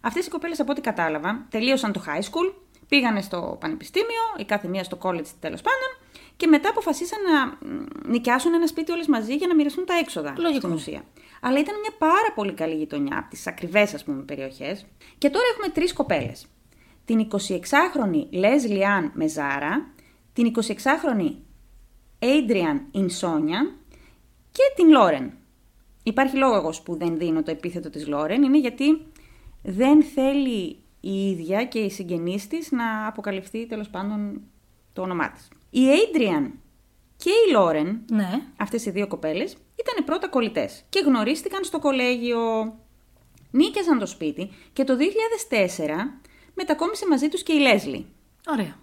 Αυτές οι κοπέλες, από ό,τι κατάλαβα, τελείωσαν το high school. Πήγανε στο πανεπιστήμιο, η κάθε μία στο college τέλος πάντων, και μετά αποφασίσαν να νοικιάσουν ένα σπίτι όλες μαζί για να μοιραστούν τα έξοδα. Λογικό. Στην ουσία. Αλλά ήταν μια πάρα πολύ καλή γειτονιά, από τις ακριβές ας πούμε περιοχές. Και τώρα έχουμε τρεις κοπέλες. Την εικοσιεξάχρονη Leslie Mazzara, την εικοσιεξάχρονη Adriane Insogna και την Lauren. Υπάρχει λόγος που δεν δίνω το επίθετο της Lauren, είναι γιατί δεν θέλει η ίδια και οι συγγενείς της να αποκαλυφθεί τέλος πάντων το όνομά της. Η Adriane και η Lauren, ναι, αυτές οι δύο κοπέλες, ήταν πρώτα κολλητές και γνωρίστηκαν στο κολέγιο. Νίκιαζαν το σπίτι και το δύο χιλιάδες τέσσερα μετακόμισε μαζί τους και η Leslie. Ωραία.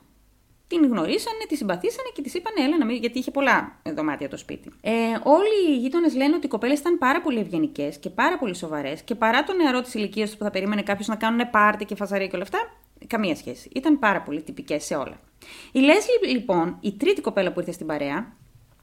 Την γνωρίσανε, τη συμπαθήσανε και της είπανε έλα να μην, γιατί είχε πολλά δωμάτια το σπίτι. Ε, όλοι οι γείτονες λένε ότι οι κοπέλες ήταν πάρα πολύ ευγενικές και πάρα πολύ σοβαρές και παρά το νεαρό της ηλικίας που θα περίμενε κάποιος να κάνουν πάρτι και φασαρία και όλα αυτά, καμία σχέση. Ήταν πάρα πολύ τυπικές σε όλα. Η Leslie, λοιπόν, η τρίτη κοπέλα που ήρθε στην παρέα,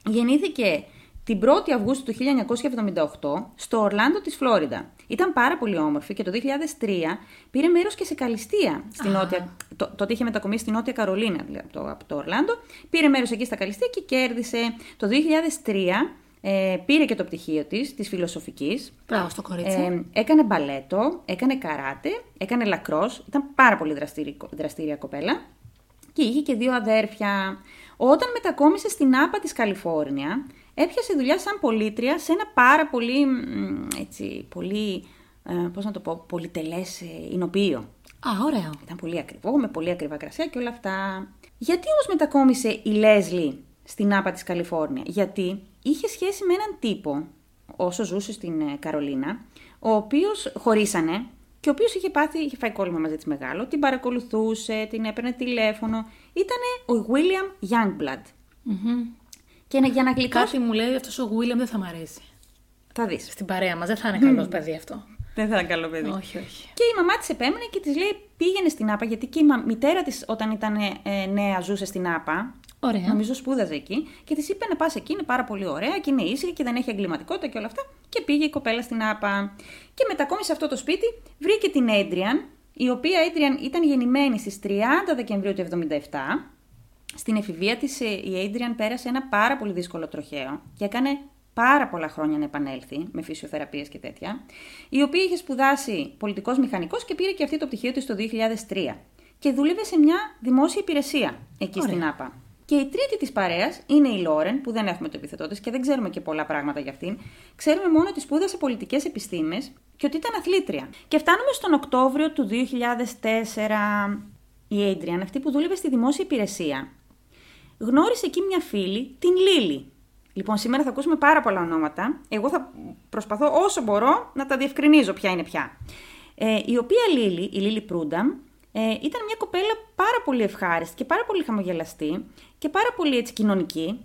γεννήθηκε την πρώτη Αυγούστου του χίλια εννιακόσια εβδομήντα οκτώ στο Ορλάντο της Φλόριντα. Ήταν πάρα πολύ όμορφη και το δύο χιλιάδες τρία πήρε μέρος και σε καλυστεία. Στην νότια, το, τότε είχε μετακομίσει στην Νότια Καρολίνα δηλαδή, από, το, από το Ορλάντο. Πήρε μέρος εκεί στα καλυστεία και κέρδισε το δύο χιλιάδες τρία. Ε, πήρε και το πτυχίο της, της φιλοσοφικής. Μπράβο στο κορίτσι. Ε, έκανε μπαλέτο, έκανε καράτε, έκανε λακρός. Ήταν πάρα πολύ δραστήρι, δραστήρια κοπέλα. Και είχε και δύο αδέρφια. Όταν μετακόμισε στην Άπα της Καλιφόρνια, έπιασε δουλειά σαν πολίτρια σε ένα πάρα πολύ, έτσι, πολύ, πώς να το πω, πολυτελές εινοποιείο. Α, ωραίο. Ήταν πολύ ακριβό, με πολύ ακριβά κρασιά και όλα αυτά. Γιατί όμως μετακόμισε η Leslie στην Άπα της Καλιφόρνια? Γιατί είχε σχέση με έναν τύπο, όσο ζούσε στην Καρολίνα, ο οποίος χωρίσανε και ο οποίος είχε πάθει, είχε φάει κόλλημα μαζί της μεγάλο, την παρακολουθούσε, την έπαιρνε τηλέφωνο. Ήτανε ο William Youngblood. Mm-hmm. Και για να γλυκώσει. Κάτι μου λέει αυτός ο William δεν θα μ' αρέσει. Θα δεις. Στην παρέα μας δεν θα είναι καλό παιδί αυτό. Δεν θα είναι καλό παιδί. Όχι, όχι. Και η μαμά της επέμενε και της λέει πήγαινε στην Άπα, γιατί και η μητέρα της όταν ήταν ε, νέα ζούσε στην Άπα. Ωραία. Νομίζω σπούδαζε εκεί. Και της είπε να πας εκεί, είναι πάρα πολύ ωραία και είναι ήσυχη και δεν έχει εγκληματικότητα και όλα αυτά. Και πήγε η κοπέλα στην Άπα. Και μετακόμισε σε αυτό το σπίτι, βρήκε την Adriane, η οποία Adriane ήταν γεννημένη στις τριάντα Δεκεμβρίου του εβδομήντα επτά. Στην εφηβεία της η Adriane πέρασε ένα πάρα πολύ δύσκολο τροχαίο και έκανε πάρα πολλά χρόνια να επανέλθει με φυσιοθεραπείες και τέτοια, η οποία είχε σπουδάσει πολιτικός μηχανικός και πήρε και αυτή το πτυχίο της το δύο χιλιάδες τρία και δούλευε σε μια δημόσια υπηρεσία εκεί. Ωραία. Στην Άπα. Και η τρίτη της παρέας είναι η Lauren, που δεν έχουμε το επιθετό της και δεν ξέρουμε και πολλά πράγματα για αυτήν. Ξέρουμε μόνο ότι σπούδασε πολιτικές επιστήμες και ότι ήταν αθλήτρια. Και φτάνουμε στον Οκτώβριο του δύο χιλιάδες τέσσερα. Η Adriane, αυτή που δούλευε στη δημόσια υπηρεσία, γνώρισε εκεί μια φίλη, την Λίλη. Λοιπόν, σήμερα θα ακούσουμε πάρα πολλά ονόματα. Εγώ θα προσπαθώ όσο μπορώ να τα διευκρινίζω ποια είναι ποια. Ε, η οποία Λίλη, η Λίλη Προύντα, ε, ήταν μια κοπέλα πάρα πολύ ευχάριστη και πάρα πολύ χαμογελαστή και πάρα πολύ έτσι κοινωνική.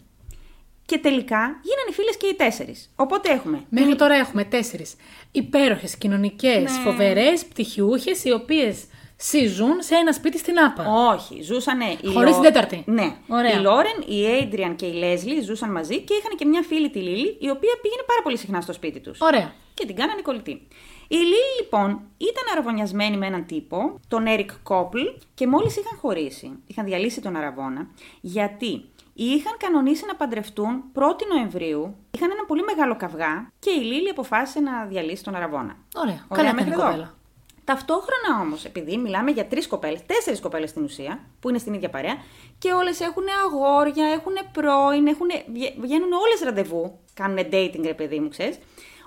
Και τελικά γίνανε φίλες και οι τέσσερις. Οπότε έχουμε. Μέχρι τώρα έχουμε τέσσερις υπέροχες, κοινωνικές, ναι, φοβερές πτυχιούχες, οι οποίες συζούν σε ένα σπίτι στην Άπα. Όχι, ζούσανε. Χωρίς την τέταρτη. Ναι. Ωραία. Η Lauren, η Adriane και η Leslie ζούσαν μαζί και είχαν και μια φίλη τη Λίλη, η οποία πήγαινε πάρα πολύ συχνά στο σπίτι τους. Ωραία. Και την κάνανε κολλητή. Η Λίλη, λοιπόν, ήταν αραβωνιασμένη με έναν τύπο, τον Eric Copple, και μόλις είχαν χωρίσει, είχαν διαλύσει τον αραβώνα, γιατί είχαν κανονίσει να παντρευτούν πρώτη Νοεμβρίου, είχαν ένα πολύ μεγάλο καυγά και η Λίλη αποφάσισε να διαλύσει τον αραβώνα. Ωραία. Ωραία, καλά. Ταυτόχρονα όμως, επειδή μιλάμε για τρεις κοπέλες, τέσσερις κοπέλες στην ουσία, που είναι στην ίδια παρέα, και όλες έχουν αγόρια, έχουν πρώην, έχουνε, βγαίνουν όλες ραντεβού, κάνουν dating ρε παιδί μου, ξέρεις.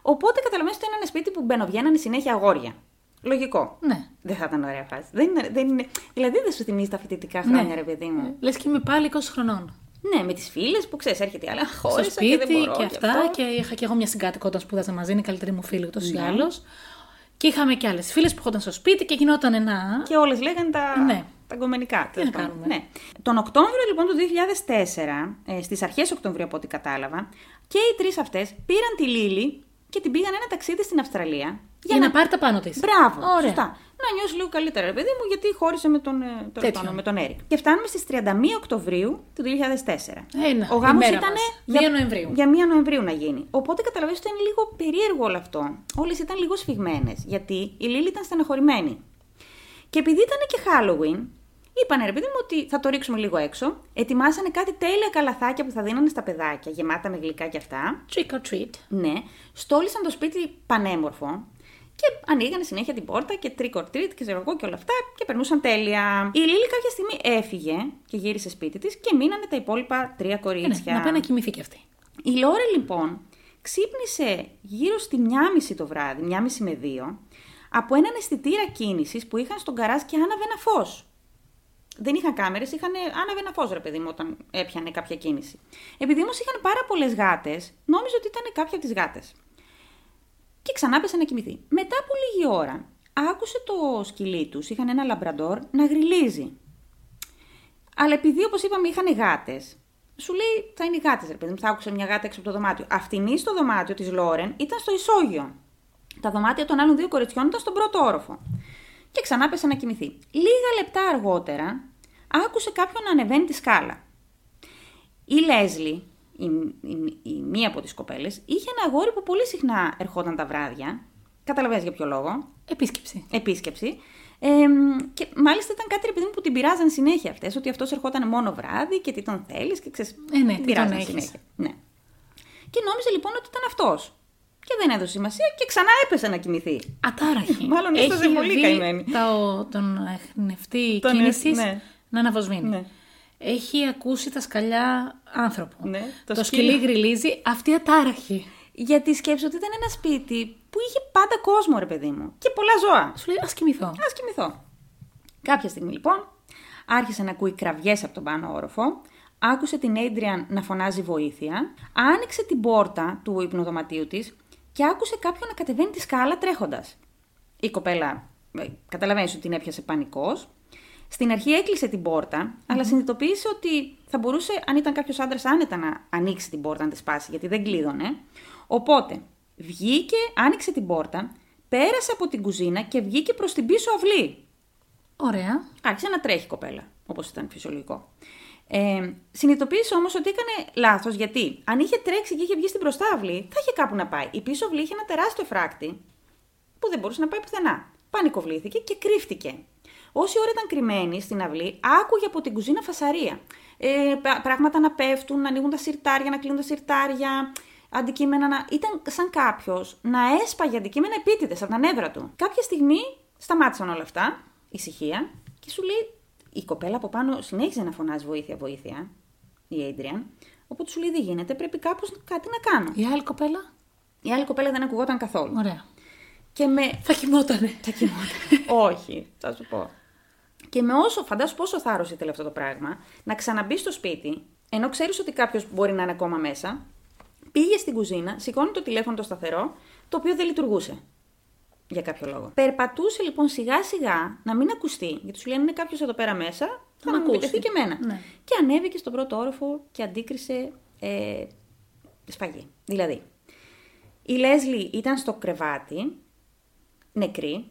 Οπότε καταλαβαίνεις ότι ήταν ένα σπίτι που μπαίνοβγαίνανε συνέχεια αγόρια. Λογικό. Ναι. Δεν θα ήταν ωραία φάση. Δεν είναι, δεν είναι... Δηλαδή δεν σου θυμίζει τα φοιτητικά χρόνια, ναι, ρε παιδί μου. Λες και είμαι πάλι είκοσι χρονών. Ναι, με τις φίλες που ξέρεις, έρχεται η άλλη. Χώρισα στο σπίτι και, δεν μπορώ, και αυτά. Αυτό. Και είχα και εγώ μια συγκάτοικο όταν σπούδαζα μαζί, είναι η καλύτερη μου φίλη ούτως ή άλλως. Και είχαμε και άλλες φίλες που έρχονταν στο σπίτι και γινόταν ένα. Και όλες λέγανε τα, ναι, τα γκομενικά. Τι να κάνουμε. Ναι. Τον Οκτώβριο λοιπόν του δύο χιλιάδες τέσσερα, ε, στις αρχές Οκτωβρίου από ό,τι κατάλαβα, και οι τρεις αυτές πήραν τη Λίλη και την πήγαν ένα ταξίδι στην Αυστραλία. Για, για να... να πάρει τα πάνω της. Μπράβο. Ωραία. Σωστά. Να νιώσει λίγο καλύτερα, ρε παιδί μου, γιατί χώρισε με τον, τον, τον Έρικ. Και φτάνουμε στις τριάντα μία Οκτωβρίου του δύο χιλιάδες τέσσερα. Ένα. Ο γάμος ήταν για μία Νοεμβρίου να γίνει. Οπότε καταλαβαίνεις ότι ήταν λίγο περίεργο όλο αυτό. Όλες ήταν λίγο σφιγμένες, γιατί η Λίλη ήταν στεναχωρημένη. Και επειδή ήταν και Halloween, είπανε ρε παιδί μου ότι θα το ρίξουμε λίγο έξω. Ετοιμάσανε κάτι τέλεια καλαθάκια που θα δίνανε στα παιδάκια, γεμάτα με γλυκά και αυτά. Trick or treat. Ναι. Στόλισαν το σπίτι πανέμορφο. Και ανοίγανε συνέχεια την πόρτα και trick or treat και ξέρω και όλα αυτά και περνούσαν τέλεια. Η Λίλη κάποια στιγμή έφυγε και γύρισε σπίτι της και μείνανε τα υπόλοιπα τρία κορίτσια. Ναι, να πάει να κοιμηθεί και αυτή. Η Lauren λοιπόν ξύπνησε γύρω στη μιάμιση το βράδυ, μιάμιση με δύο, από έναν αισθητήρα κίνησης που είχαν στον καράζ και άναβε ένα φως. Δεν είχαν κάμερες, είχαν άναβε ένα φως ρε παιδί μου όταν έπιανε κάποια κίνηση. Επειδή όμως είχαν πάρα πολλές γάτες, νόμιζε ότι ήταν κάποια από τις γάτες. Και ξανά πέσε να κοιμηθεί. Μετά από λίγη ώρα, άκουσε το σκυλί τους, είχαν ένα λαμπραντόρ, να γρυλίζει. Αλλά επειδή, όπως είπαμε, είχαν γάτες, σου λέει θα είναι οι γάτες, ρε παιδί μου, θα άκουσε μια γάτα έξω από το δωμάτιο. Αυτήν στο δωμάτιο της Λόρεν ήταν στο ισόγειο. Τα δωμάτια των άλλων δύο κοριτσιών ήταν στον πρώτο όροφο. Και ξανά πέσε να κοιμηθεί. Λίγα λεπτά αργότερα άκουσε κάποιον να ανεβαίνει τη σκάλα. Η Λέσλι, η, η, η μία από τις κοπέλες, είχε ένα αγόρι που πολύ συχνά ερχόταν τα βράδια. Καταλαβαίνεις για ποιο λόγο. Επίσκεψη. Επίσκεψη. Ε, και μάλιστα ήταν κάτι, επειδή μου, που την πειράζαν συνέχεια αυτές, ότι αυτός ερχόταν μόνο βράδυ και τι τον θέλεις και ξέρεις. Ε, ναι, την πειράζαν συνέχεια. Ναι. Και νόμιζε λοιπόν ότι ήταν αυτός. Και δεν έδωσε σημασία και ξανά έπεσε να κοιμηθεί. Ατάραχη. Μάλλον έσταζε πολύ καημένη. Τον εχνευτή κίνησης ναι. να αναβοσβήνει. Ναι. Έχει ακούσει τα σκαλιά άνθρωπο. Ναι, το το σκυλί γρυλίζει, αυτή ατάραχη. Γιατί σκέψω ότι ήταν ένα σπίτι που είχε πάντα κόσμο, ρε παιδί μου. Και πολλά ζώα. Σου λέει, ας κοιμηθώ. Ας κοιμηθώ. Κάποια στιγμή λοιπόν άρχισε να ακούει κραυγές από τον πάνω όροφο. Άκουσε την Adriane να φωνάζει βοήθεια. Άνοιξε την πόρτα του υπνοδωματίου της. Και άκουσε κάποιον να κατεβαίνει τη σκάλα τρέχοντας. Η κοπέλα, καταλαβαίνεις ότι την έπιασε πανικός. Στην αρχή έκλεισε την πόρτα, mm-hmm. αλλά συνειδητοποίησε ότι θα μπορούσε, αν ήταν κάποιος άντρας, άνετα να ανοίξει την πόρτα, να τη σπάσει, γιατί δεν κλείδωνε. Οπότε βγήκε, άνοιξε την πόρτα, πέρασε από την κουζίνα και βγήκε προς την πίσω αυλή. Ωραία. Άρχισε να τρέχει η κοπέλα, όπως ήταν φυσιολογικό. Ε, συνειδητοποίησε όμως ότι έκανε λάθος, γιατί αν είχε τρέξει και είχε βγει στην μπροστά αυλή, θα είχε κάπου να πάει. Η πίσω αυλή είχε ένα τεράστιο φράκτη που δεν μπορούσε να πάει πουθενά. Πανικοβλήθηκε και κρύφτηκε. Όση ώρα ήταν κρυμμένη στην αυλή, άκουγε από την κουζίνα φασαρία. Ε, πράγματα να πέφτουν, να ανοίγουν τα συρτάρια, να κλείνουν τα συρτάρια, αντικείμενα να. Ήταν σαν κάποιος να έσπαγε αντικείμενα επίτηδες από τα νεύρα του. Κάποια στιγμή σταμάτησαν όλα αυτά, ησυχία, και σου λέει. Η κοπέλα από πάνω συνέχιζε να φωνάζει βοήθεια-βοήθεια, η Adriane, οπότε σου λέει δεν γίνεται, πρέπει κάπως κάτι να κάνω. Η άλλη κοπέλα? Η άλλη κοπέλα δεν ακουγόταν καθόλου. Ωραία. Και με... Θα κοιμότανε. Θα κοιμότανε. Όχι, θα σου πω. Και με όσο, φαντάσου πόσο θάρρος ήθελε αυτό το πράγμα, να ξαναμπεί στο σπίτι, ενώ ξέρεις ότι κάποιος μπορεί να είναι ακόμα μέσα, πήγε στην κουζίνα, σηκώνει το τηλέφωνο το σταθερό, το οποίο δεν λειτουργούσε. Για κάποιο λόγο. Περπατούσε λοιπόν σιγά σιγά να μην ακουστεί, γιατί σου λένε είναι κάποιος εδώ πέρα μέσα, θα με επιτεθεί και εμένα. Ναι. Και ανέβηκε στον πρώτο όροφο και αντίκρισε ε, σφαγή. Δηλαδή, η Λέσλι ήταν στο κρεβάτι, νεκρή,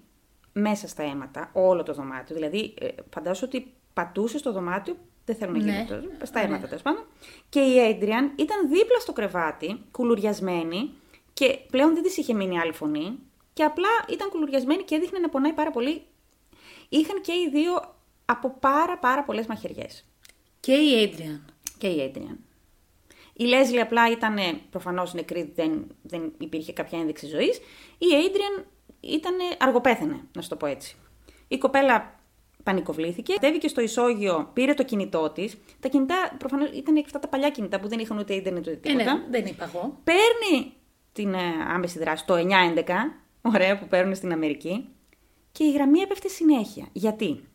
μέσα στα αίματα, όλο το δωμάτιο. Δηλαδή, ε, φαντάσου ότι πατούσε στο δωμάτιο, δεν θέλω να γίνει τώρα, ναι. στα αίματα ναι. τέλος πάντων. Και η Adriane ήταν δίπλα στο κρεβάτι, κουλουριασμένη και πλέον δεν της είχε μείνει άλλη φωνή. Και απλά ήταν κουλουριασμένη και έδειχνε να πονάει πάρα πολύ. Είχαν και οι δύο από πάρα πάρα πολλές μαχαιριές. Και η Adriane. Και η Adriane. Η Λέσλι απλά ήταν προφανώς νεκρή, δεν, δεν υπήρχε κάποια ένδειξη ζωής. Η Adriane ήταν αργοπέθαινε, να σου το πω έτσι. Η κοπέλα πανικοβλήθηκε, κατέβηκε στο ισόγειο, πήρε το κινητό της. Τα κινητά προφανώς ήταν αυτά τα παλιά κινητά που δεν είχαν ούτε ίντερνετ ούτε τίποτα. Ε, ναι, δεν είπα εγώ. Παίρνει την άμεση δράση το εννιά έντεκα. Ωραία, που παίρνουν στην Αμερική. Και η γραμμή έπεφτε συνέχεια. Γιατί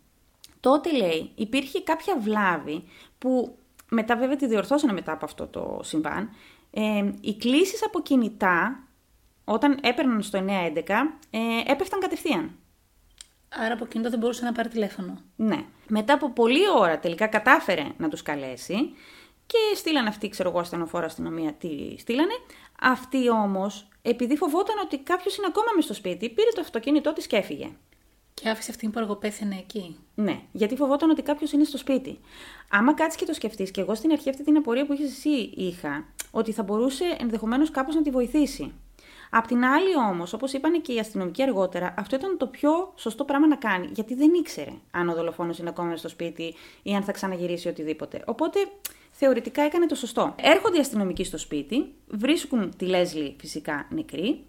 τότε, λέει, υπήρχε κάποια βλάβη που μετά, βέβαια, τη διορθώσανε μετά από αυτό το συμβάν. Ε, οι κλήσεις από κινητά, όταν έπαιρναν στο εννιά έντεκα, ε, έπεφταν κατευθείαν. Άρα από κινητό δεν μπορούσε να πάρει τηλέφωνο. Ναι. Μετά από πολλή ώρα τελικά κατάφερε να τους καλέσει και στείλαν αυτοί, ξέρω εγώ, ασθενοφόρο αστυνομία, τι στείλανε. Αυτοί όμως, επειδή φοβόταν ότι κάποιος είναι ακόμα μες στο σπίτι, πήρε το αυτοκίνητό της και έφυγε. Και άφησε αυτήν που αργοπέθαινε εκεί. Ναι, γιατί φοβόταν ότι κάποιος είναι στο σπίτι. Άμα κάτσεις και το σκεφτείς, και εγώ στην αρχή αυτή την απορία που είχες εσύ είχα, ότι θα μπορούσε ενδεχομένως κάπως να τη βοηθήσει. Απ' την άλλη όμως, όπως είπαν και οι αστυνομικοί αργότερα, αυτό ήταν το πιο σωστό πράγμα να κάνει, γιατί δεν ήξερε αν ο δολοφόνος είναι ακόμα μες στο σπίτι ή αν θα ξαναγυρίσει οτιδήποτε. Οπότε. Θεωρητικά έκανε το σωστό. Έρχονται οι αστυνομικοί στο σπίτι, βρίσκουν τη Λέσλι φυσικά νεκρή,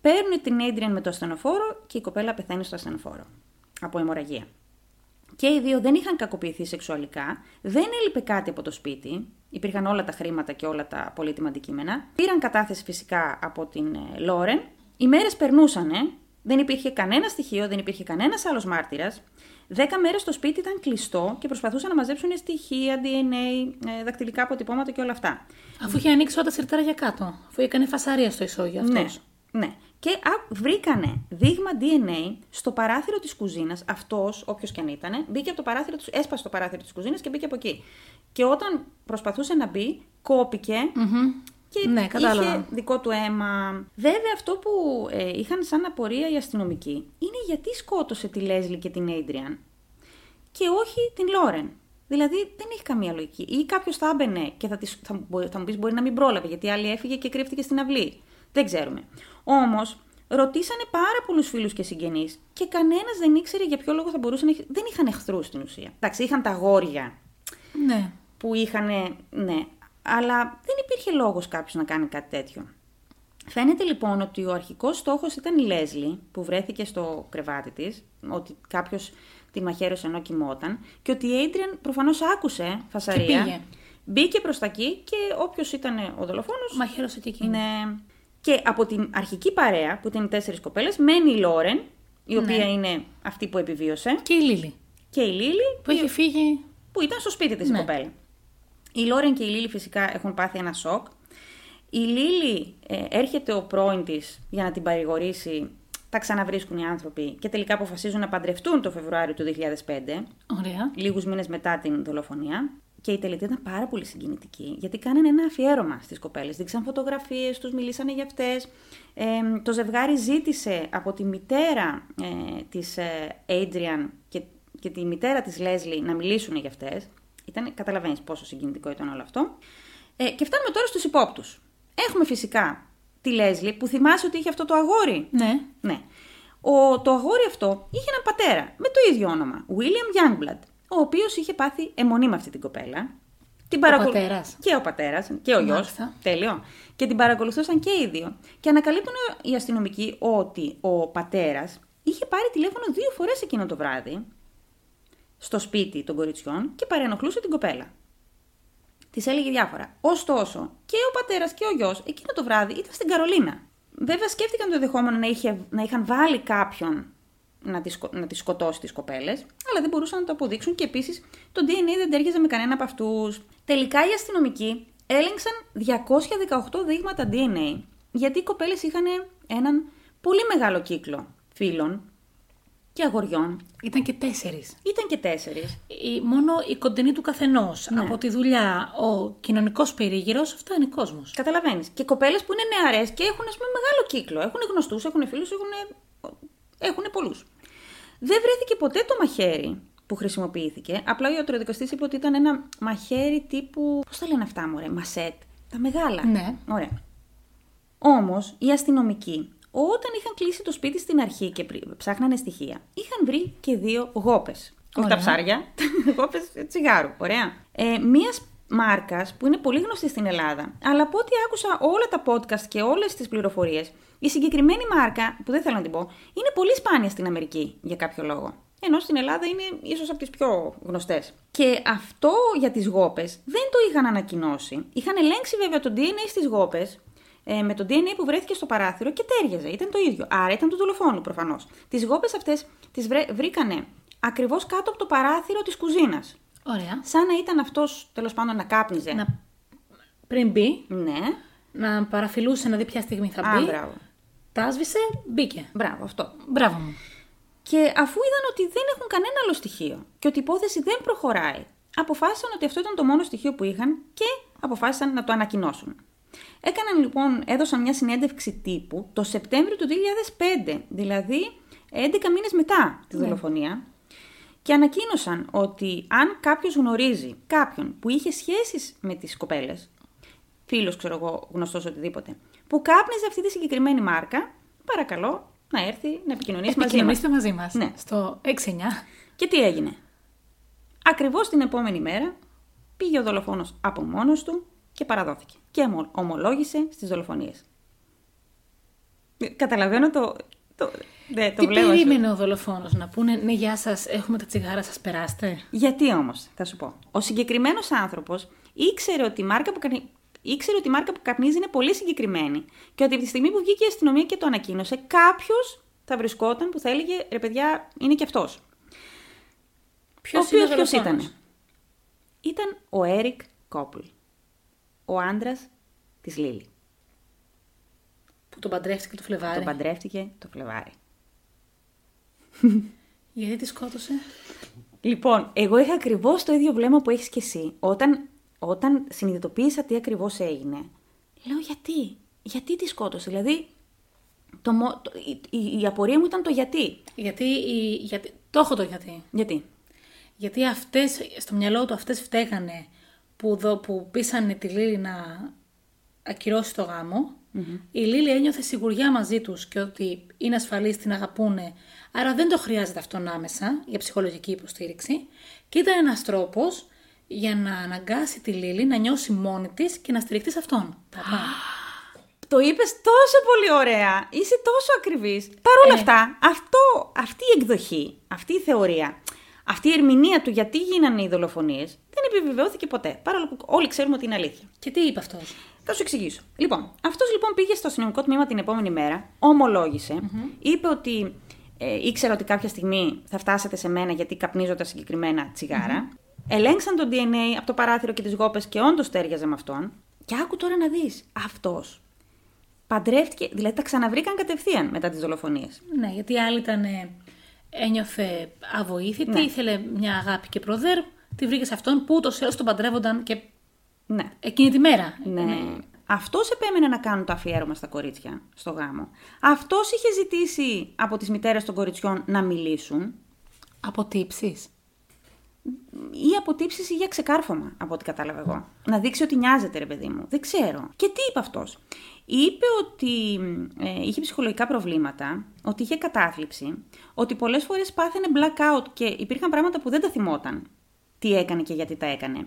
παίρνουν την Adriane με το ασθενοφόρο και η κοπέλα πεθαίνει στο ασθενοφόρο από αιμορραγία. Και οι δύο δεν είχαν κακοποιηθεί σεξουαλικά, δεν έλειπε κάτι από το σπίτι, υπήρχαν όλα τα χρήματα και όλα τα πολύτιμα αντικείμενα. Πήραν κατάθεση φυσικά από την Λόρεν, οι μέρες περνούσανε, δεν υπήρχε κανένα στοιχείο, δεν υπήρχε κανένας άλλος μάρτυρας. Δέκα μέρες το σπίτι ήταν κλειστό και προσπαθούσαν να μαζέψουν στοιχεία, ντι εν έι, δακτυλικά αποτυπώματα και όλα αυτά. Αφού είχε ανοίξει όλα τα σιρτάρια κάτω, αφού έκανε φασαρία στο ισόγειο αυτός. Ναι. Ναι. Και α, βρήκανε δείγμα ντι εν έι στο παράθυρο της κουζίνας. Αυτός, όποιος και αν ήταν, μπήκε από το παράθυρο της, έσπασε το παράθυρο της κουζίνας και μπήκε από εκεί. Και όταν προσπαθούσε να μπει, κόπηκε mm-hmm. και ναι, είχε δικό του αίμα. Βέβαια, αυτό που ε, είχαν σαν απορία οι αστυνομικοί είναι γιατί σκότωσε τη Leslie και την Adriane και όχι την Lauren. Δηλαδή δεν έχει καμία λογική. Ή κάποιος θα έμπαινε και θα, της, θα, θα μου πεις μπορεί να μην πρόλαβε, γιατί η άλλη έφυγε και κρύφτηκε στην αυλή. Δεν ξέρουμε. Όμως, ρωτήσανε πάρα πολλούς φίλους και συγγενείς και κανένας δεν ήξερε για ποιο λόγο θα μπορούσε να έχει. Δεν είχαν εχθρούς στην ουσία. Εντάξει, είχαν τα αγόρια ναι. που είχαν. Ναι, αλλά δεν υπήρχε λόγος κάποιος να κάνει κάτι τέτοιο. Φαίνεται λοιπόν ότι ο αρχικός στόχος ήταν η Leslie που βρέθηκε στο κρεβάτι της, ότι κάποιος τη μαχαίρωσε ενώ κοιμόταν, και ότι η Adriane προφανώς άκουσε φασαρία. Και πήγε. Μπήκε προς τα εκεί και όποιος ήταν ο δολοφόνος. Μαχαίρωσε και εκείνη. Ναι. Και από την αρχική παρέα, που ήταν οι τέσσερις κοπέλες, μένει η Lauren, η οποία ναι. είναι αυτή που επιβίωσε. Και η Λίλη. Και η Λίλη που είχε φύγει. Που ήταν στο σπίτι της ναι. η κοπέλα. Η Lauren και η Λίλη φυσικά έχουν πάθει ένα σοκ. Η Λίλη ε, έρχεται ο πρώην της για να την παρηγορήσει. Τα ξαναβρίσκουν οι άνθρωποι και τελικά αποφασίζουν να παντρευτούν το Φεβρουάριο του δύο χιλιάδες πέντε. Ωραία. Λίγους μήνες μετά την δολοφονία. Και η τελετή ήταν πάρα πολύ συγκινητική, γιατί κάνανε ένα αφιέρωμα στις κοπέλες. Δείξαν φωτογραφίες, τους μιλήσανε για αυτές. Ε, το ζευγάρι ζήτησε από τη μητέρα ε, της ε, Adriane και, και τη μητέρα της Leslie να μιλήσουν για αυτές. Ήταν, καταλαβαίνεις πόσο συγκινητικό ήταν όλο αυτό. Ε, και φτάνουμε τώρα στους υπόπτους. Έχουμε φυσικά τη Leslie, που θυμάσαι ότι είχε αυτό το αγόρι. Ναι. ναι. Ο, το αγόρι αυτό είχε έναν πατέρα με το ίδιο όνομα, William Youngblood, ο οποίος είχε πάθει αιμονή με αυτή την κοπέλα. Την παρακολου... Ο πατέρας. Και ο πατέρας και ο γιος. Τέλειο. Και την παρακολουθούσαν και οι δύο. Και ανακαλύπτουν οι αστυνομικοί ότι ο πατέρας είχε πάρει τηλέφωνο δύο φορές εκείνο το βράδυ στο σπίτι των κοριτσιών και παρενοχλούσε την κοπέλα. Της έλεγε διάφορα. Ωστόσο, και ο πατέρας και ο γιος εκείνο το βράδυ ήταν στην Καρολίνα. Βέβαια, σκέφτηκαν το ενδεχόμενο να, είχε... να είχαν βάλει κάποιον να τις, σκο... να τις σκοτώσει τις κοπέλες, αλλά δεν μπορούσαν να το αποδείξουν και επίσης το ντι εν έι δεν τέριαζε με κανένα από αυτούς. Τελικά οι αστυνομικοί έλεγξαν διακόσια δεκαοκτώ δείγματα ντι εν έι, γιατί οι κοπέλες είχαν έναν πολύ μεγάλο κύκλο φίλων και αγοριών. Ήταν και τέσσερις. Ήταν και τέσσερις. Η, μόνο η κοντινή του καθενός, ναι. από τη δουλειά, ο κοινωνικός περίγυρος, φτάνει κόσμος. Καταλαβαίνεις. Και κοπέλες που είναι νεαρές και έχουν ας πούμε, μεγάλο κύκλο. Έχουν γνωστούς, έχουν φίλους, έχουν. Έχουν πολλούς. Δεν βρέθηκε ποτέ το μαχαίρι που χρησιμοποιήθηκε. Απλά ο ιατροδικαστής είπε ότι ήταν ένα μαχαίρι τύπου. Πώς τα λένε αυτά, μωρέ, μασέτ. Τα μεγάλα. Ναι. Ωραία. Όμως οι αστυνομικοί, όταν είχαν κλείσει το σπίτι στην αρχή και ψάχνανε στοιχεία, είχαν βρει και δύο γόπες. Όχι τα ψάρια, γόπες τσιγάρου. Ωραία. Ε, μίας μάρκας που είναι πολύ γνωστή στην Ελλάδα, αλλά από ό,τι άκουσα όλα τα podcast και όλες τις πληροφορίες. Η συγκεκριμένη μάρκα, που δεν θέλω να την πω, είναι πολύ σπάνια στην Αμερική για κάποιο λόγο. Ενώ στην Ελλάδα είναι ίσως από τις πιο γνωστές. Και αυτό για τις γόπες δεν το είχαν ανακοινώσει. Είχαν ελέγξει βέβαια το ντι εν έι στις γόπες, ε, με το ντι εν έι που βρέθηκε στο παράθυρο και τέριαζε. Ήταν το ίδιο. Άρα ήταν του δολοφόνου προφανώς. Τις γόπες αυτές τις βρε... βρήκανε ακριβώς κάτω από το παράθυρο της κουζίνας. Ωραία. Σαν να ήταν αυτός τέλος πάντων να κάπνιζε. Να... Πριν μπει. Ναι. Να παραφυλούσε να δει ποια στιγμή θα μπει. Α, τα άσβησε, μπήκε. Μπράβο, αυτό. Μπράβο μου. Και αφού είδαν ότι δεν έχουν κανένα άλλο στοιχείο και ότι η υπόθεση δεν προχωράει, αποφάσισαν ότι αυτό ήταν το μόνο στοιχείο που είχαν και αποφάσισαν να το ανακοινώσουν. Έκαναν λοιπόν, έδωσαν μια συνέντευξη τύπου το Σεπτέμβριο του δύο χιλιάδες πέντε, δηλαδή έντεκα μήνες μετά τη δολοφονία, yeah. και ανακοίνωσαν ότι αν κάποιος γνωρίζει κάποιον που είχε σχέσεις με τις κοπέλες, φίλος, ξέρω εγώ, γνωστός οτιδήποτε, που κάπνιζε αυτή τη συγκεκριμένη μάρκα, παρακαλώ να έρθει να επικοινωνήσει μαζί μας. Επικοινωνήστε μαζί μας. Ναι. Στο έξι εννιά. Και τι έγινε. Ακριβώς την επόμενη μέρα πήγε ο δολοφόνος από μόνος του και παραδόθηκε. Και ομολόγησε στις δολοφονίες. Καταλαβαίνω το... το, δε, το τι περίμενε σου. Ο δολοφόνος να πούνε ναι γεια σας, έχουμε τα τσιγάρα σας, περάστε. Γιατί όμως, θα σου πω. Ο συγκεκριμένος άνθρωπος ήξερε ότι η μάρκα που κάνει... Ήξερε ότι η μάρκα που καπνίζει είναι πολύ συγκεκριμένη και ότι από τη στιγμή που βγήκε η αστυνομία και το ανακοίνωσε, κάποιος θα βρισκόταν που θα έλεγε ρε παιδιά, είναι και αυτός. Ποιος, ο οποίος ποιος ήταν. Ήταν ο Eric Copple, ο άντρας της Λίλη. Που τον παντρεύτηκε το Φλεβάρι. Τον παντρεύτηκε το Φλεβάρι. Γιατί τη σκότωσε. Λοιπόν, εγώ είχα ακριβώς το ίδιο βλέμμα που έχεις και εσύ. Όταν, όταν συνειδητοποίησα τι ακριβώς έγινε, λέω γιατί. Γιατί τη σκότωσε. Δηλαδή, το, το, η, η απορία μου ήταν το γιατί. Γιατί, η, γιατί. Το έχω το γιατί. Γιατί. Γιατί αυτές, στο μυαλό του αυτές φταίγανε που, δο, που πείσανε τη Λίλη να ακυρώσει το γάμο. Mm-hmm. Η Λίλη ένιωθε σιγουριά μαζί τους και ότι είναι ασφαλής, την αγαπούνε. Άρα δεν το χρειάζεται αυτόν άμεσα για ψυχολογική υποστήριξη. Και ήταν ένας τρόπος για να αναγκάσει τη Λίλη να νιώσει μόνη της και να στηριχτεί σε αυτόν. Το είπες τόσο πολύ ωραία. Είσαι τόσο ακριβής. Παρ' όλα ε. αυτά, αυτό, αυτή η εκδοχή, αυτή η θεωρία, αυτή η ερμηνεία του γιατί γίνανε οι δολοφονίες δεν επιβεβαιώθηκε ποτέ. Παρόλο που όλοι ξέρουμε ότι είναι αλήθεια. Και τι είπε αυτός. Θα σου εξηγήσω. Λοιπόν, αυτός λοιπόν πήγε στο αστυνομικό τμήμα την επόμενη μέρα, ομολόγησε, mm-hmm. είπε ότι ε, ήξερα ότι κάποια στιγμή θα φτάσετε σε μένα γιατί καπνίζω τα συγκεκριμένα τσιγάρα. Mm-hmm. Ελέγξαν το ντι εν έι από το παράθυρο και τις γόπες και όντως τέριαζε με αυτόν. Και άκου τώρα να δεις. Αυτός παντρεύτηκε, δηλαδή τα ξαναβρήκαν κατευθείαν μετά τις δολοφονίες. Ναι, γιατί άλλοι ήταν. Ένιωθε αβοήθητη, ναι. Ήθελε μια αγάπη και προδέρ. Τη βρήκε σε αυτόν που ούτως ή άλλως τον παντρεύονταν και. Ναι. Εκείνη τη μέρα. Ναι. Ναι. Αυτός επέμενε να κάνουν το αφιέρωμα στα κορίτσια, στο γάμο. Αυτός είχε ζητήσει από τις μητέρες των κοριτσιών να μιλήσουν. Αποτύψεις. Ή αποτύψεις ή για ξεκάρφωμα, από ό,τι κατάλαβα εγώ. Να δείξει ότι νοιάζεται, ρε παιδί μου. Δεν ξέρω. Και τι είπε αυτός. Είπε ότι ε, είχε ψυχολογικά προβλήματα, ότι είχε κατάθλιψη, ότι πολλές φορές πάθαινε blackout και υπήρχαν πράγματα που δεν τα θυμόταν. Τι έκανε και γιατί τα έκανε.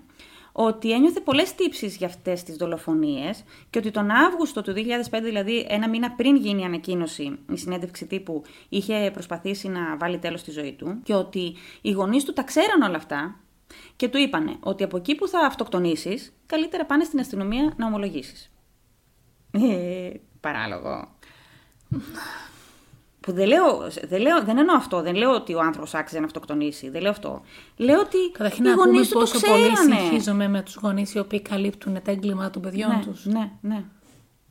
Ότι ένιωθε πολλές τύψεις για αυτές τις δολοφονίες και ότι τον Αύγουστο του δύο χιλιάδες πέντε, δηλαδή ένα μήνα πριν γίνει η ανακοίνωση, η συνέντευξη τύπου, είχε προσπαθήσει να βάλει τέλος στη ζωή του και ότι οι γονείς του τα ξέραν όλα αυτά και του είπανε ότι από εκεί που θα αυτοκτονήσεις, καλύτερα πάνε στην αστυνομία να ομολογήσεις. Ε, παράλογο. Που δεν λέω, δεν λέω, δεν εννοώ αυτό, δεν λέω ότι ο άνθρωπος άξιζε να αυτοκτονήσει, δεν λέω αυτό. Λέω ότι καταρχήν οι γονείς του το ξέρανε. Καταρχήν να πούμε πόσο πολύ συγχύζομαι με τους γονείς οι οποίοι καλύπτουν τα έγκληματα των παιδιών ναι, τους. Ναι, ναι.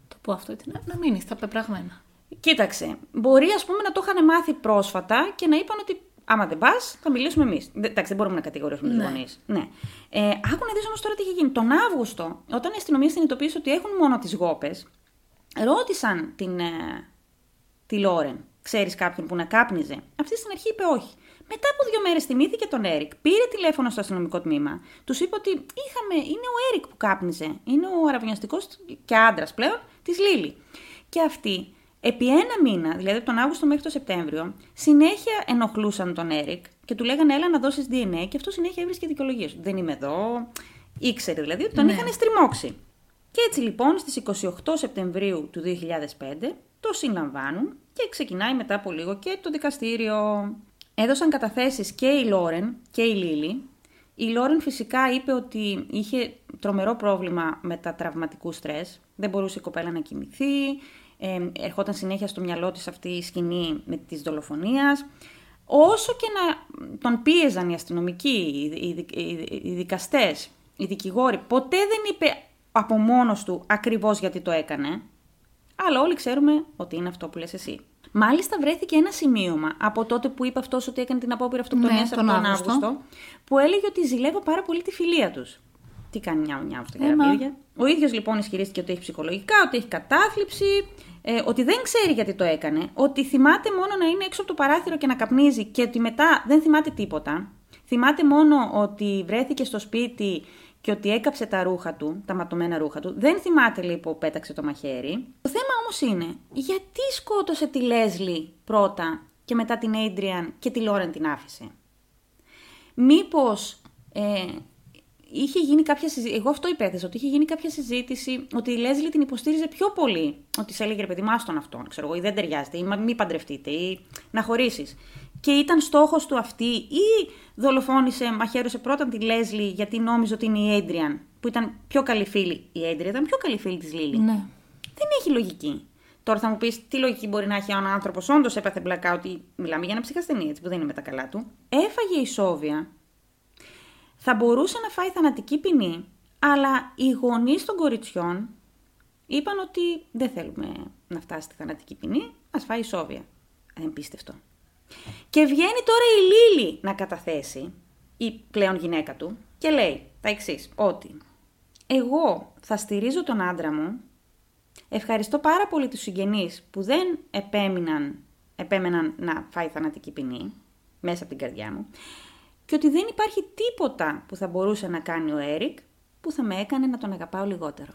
Το πω αυτό, να, να μείνει στα πεπραγμένα. Κοίταξε, μπορεί ας πούμε να το είχαν μάθει πρόσφατα και να είπαν ότι άμα δεν πας θα μιλήσουμε εμείς. Εντάξει, δεν μπορούμε να κατηγορήσουμε ναι. τους γονείς. Ναι. Ε, άκου να δεις όμως τώρα τι είχε γίνει. Τον Αύγουστο, όταν η αστυνομία συνειδητοποίησε ότι έχουν μόνο τις γόπες, ρώτησαν την, ε, τη Λόρεν. Ξέρεις κάποιον που να κάπνιζε. Αυτή στην αρχή είπε όχι. Μετά από δύο μέρες θυμήθηκε τον Έρικ. Πήρε τηλέφωνο στο αστυνομικό τμήμα. Τους είπε ότι είχαμε, είναι ο Έρικ που κάπνιζε. Είναι ο αραβωνιαστικός και άντρας πλέον της Λίλη. Και αυτοί επί ένα μήνα, δηλαδή από τον Αύγουστο μέχρι τον Σεπτέμβριο, συνέχεια ενοχλούσαν τον Έρικ και του λέγανε έλα να δώσεις ντι εν έι και αυτό συνέχεια έβρισκε δικαιολογίες. Δεν είμαι εδώ. Ήξερε δηλαδή ότι τον ναι. είχαν στριμώξει. Και έτσι λοιπόν στις εικοστή όγδοη Σεπτεμβρίου του δύο χιλιάδες πέντε το συλλαμβάνουν. Και ξεκινάει μετά από λίγο και το δικαστήριο. Έδωσαν καταθέσεις και η Λόρεν και η Λίλη. Η Λόρεν φυσικά είπε ότι είχε τρομερό πρόβλημα με τα τραυματικού στρες. Δεν μπορούσε η κοπέλα να κοιμηθεί. Ε, ερχόταν συνέχεια στο μυαλό της αυτή η σκηνή με της δολοφονίας. Όσο και να τον πίεζαν οι αστυνομικοί, οι, οι, οι, οι δικαστές, οι δικηγόροι, ποτέ δεν είπε από μόνος του ακριβώς γιατί το έκανε. Αλλά όλοι ξέρουμε ότι είναι αυτό που λες εσύ. Μάλιστα βρέθηκε ένα σημείωμα από τότε που είπε αυτός ότι έκανε την απόπειρα αυτοκτονίας ναι, από τον Αύγουστο. Αύγουστο, που έλεγε ότι ζηλεύω πάρα πολύ τη φιλία τους. Τι κάνει νιάου νιάου στην καραπίδια. Ο ίδιος λοιπόν ισχυρίστηκε ότι έχει ψυχολογικά, ότι έχει κατάθλιψη, ε, ότι δεν ξέρει γιατί το έκανε, ότι θυμάται μόνο να είναι έξω από το παράθυρο και να καπνίζει και ότι μετά δεν θυμάται τίποτα. Θυμάται μόνο ότι βρέθηκε στο σπίτι και ότι έκαψε τα ρούχα του, τα ματωμένα ρούχα του. Δεν θυμάται λοιπόν που πέταξε το μαχαίρι. Το θέμα όμως είναι, γιατί σκότωσε τη Λέσλι πρώτα και μετά την Adriane και τη Λόρεν την άφησε. Μήπως ε, είχε γίνει κάποια συζήτηση, εγώ αυτό υπέθεσα, ότι είχε γίνει κάποια συζήτηση, ότι η Λέσλι την υποστήριζε πιο πολύ. Ότι σε έλεγε ρε παιδί, μάστον αυτόν, ξέρω εγώ, ή δεν ταιριάζεται, ή μη παντρευτείτε, ή να χωρίσεις. Και ήταν στόχος του αυτή ή δολοφόνησε, μαχαίρωσε πρώτα τη Λέσλι γιατί νόμιζε ότι είναι η Adriane που ήταν πιο καλή φίλη. Η Adriane ήταν πιο καλή φίλη της Λίλη. Ναι. Δεν έχει λογική. Τώρα θα μου πεις τι λογική μπορεί να έχει αν ο άνθρωπος όντως έπαθε blackout ή μιλάμε για ένα ψυχασθενή έτσι που δεν είναι με τα καλά του. Έφαγε ισόβια. Θα μπορούσε να φάει θανατική ποινή αλλά οι γονείς των κοριτσιών είπαν ότι δεν θέλουμε να φτάσει στη θανατική ποινή, ας φάει ισόβια. Εμπίστευτο. Και βγαίνει τώρα η Λίλη να καταθέσει, η πλέον γυναίκα του, και λέει τα εξής, ότι εγώ θα στηρίζω τον άντρα μου, ευχαριστώ πάρα πολύ τους συγγενείς που δεν επέμειναν, επέμεναν να φάει θανατική ποινή, μέσα από την καρδιά μου, και ότι δεν υπάρχει τίποτα που θα μπορούσε να κάνει ο Έρικ που θα με έκανε να τον αγαπάω λιγότερο.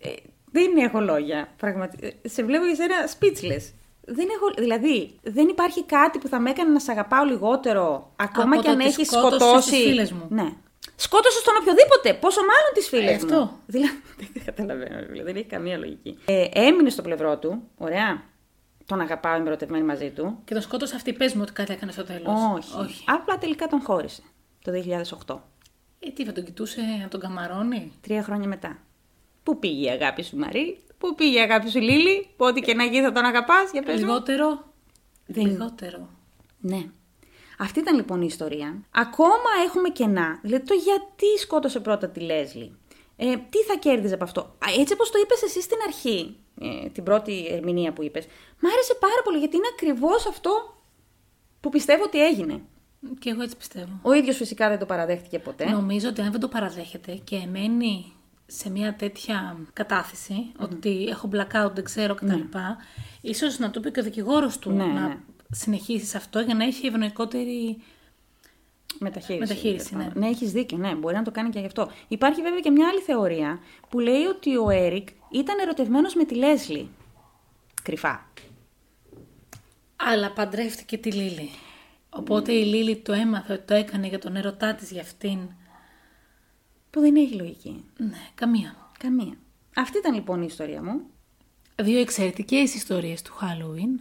ε, δεν έχω λόγια, πραγματικά. Σε βλέπω για σένα speechless. Δεν έχω, δηλαδή, δεν υπάρχει κάτι που θα με έκανε να σε αγαπάω λιγότερο, ακόμα και αν έχεις σκοτώσει τις φίλες μου. Ναι. Σκότωσες τον οποιοδήποτε, πόσο μάλλον τις φίλες ε, μου. Αυτό. Δηλαδή, δεν καταλαβαίνω, δηλαδή, δεν έχει καμία λογική. Ε, έμεινε στο πλευρό του, ωραία. Τον αγαπάω, είμαι ερωτευμένη μαζί του. Και τον σκότωσε αυτή, πες μου ότι κάτι έκανε στο τέλος. Όχι. Όχι. Απλά τελικά τον χώρισε το δύο χιλιάδες οκτώ. Ε, τι θα τον κοιτούσε να τον καμαρώνει. Τρία χρόνια μετά. Πού πήγε η αγάπη σου, Μαρή, πού πήγε η αγάπη σου, Λίλη, που ό,τι και να γίνει θα τον αγαπάς, για πες μου. Λιγότερο. Δεν... Λιγότερο. Ναι. Αυτή ήταν λοιπόν η ιστορία. Ακόμα έχουμε κενά. Δηλαδή το γιατί σκότωσε πρώτα τη Λέσλι. Ε, τι θα κέρδιζε από αυτό. Έτσι όπως το είπες εσύ στην αρχή, ε, την πρώτη ερμηνεία που είπες, μ' άρεσε πάρα πολύ γιατί είναι ακριβώς αυτό που πιστεύω ότι έγινε. Και εγώ έτσι πιστεύω. Ο ίδιος φυσικά δεν το παραδέχτηκε ποτέ. Νομίζω ότι αν δεν το παραδέχεται και εμένει σε μια τέτοια κατάθεση, mm-hmm. ότι έχω blackout, δεν ξέρω κτλ. Ναι. Ίσως να το πει και ο δικηγόρος του, ναι, να ναι. συνεχίσει σε αυτό για να έχει ευνοϊκότερη μεταχείριση. μεταχείριση ναι, ναι έχεις δίκιο, ναι, μπορεί να το κάνει και γι' αυτό. Υπάρχει βέβαια και μια άλλη θεωρία που λέει ότι ο Έρικ ήταν ερωτευμένος με τη Λέσλι. Κρυφά. Αλλά παντρεύτηκε τη Λίλη. Οπότε mm. η Λίλη το έμαθε ότι το έκανε για τον ερωτά της, για αυτήν. Που δεν έχει λογική. Ναι, καμία. Καμία. Αυτή ήταν λοιπόν η ιστορία μου. Δύο εξαιρετικές ιστορίες του Halloween.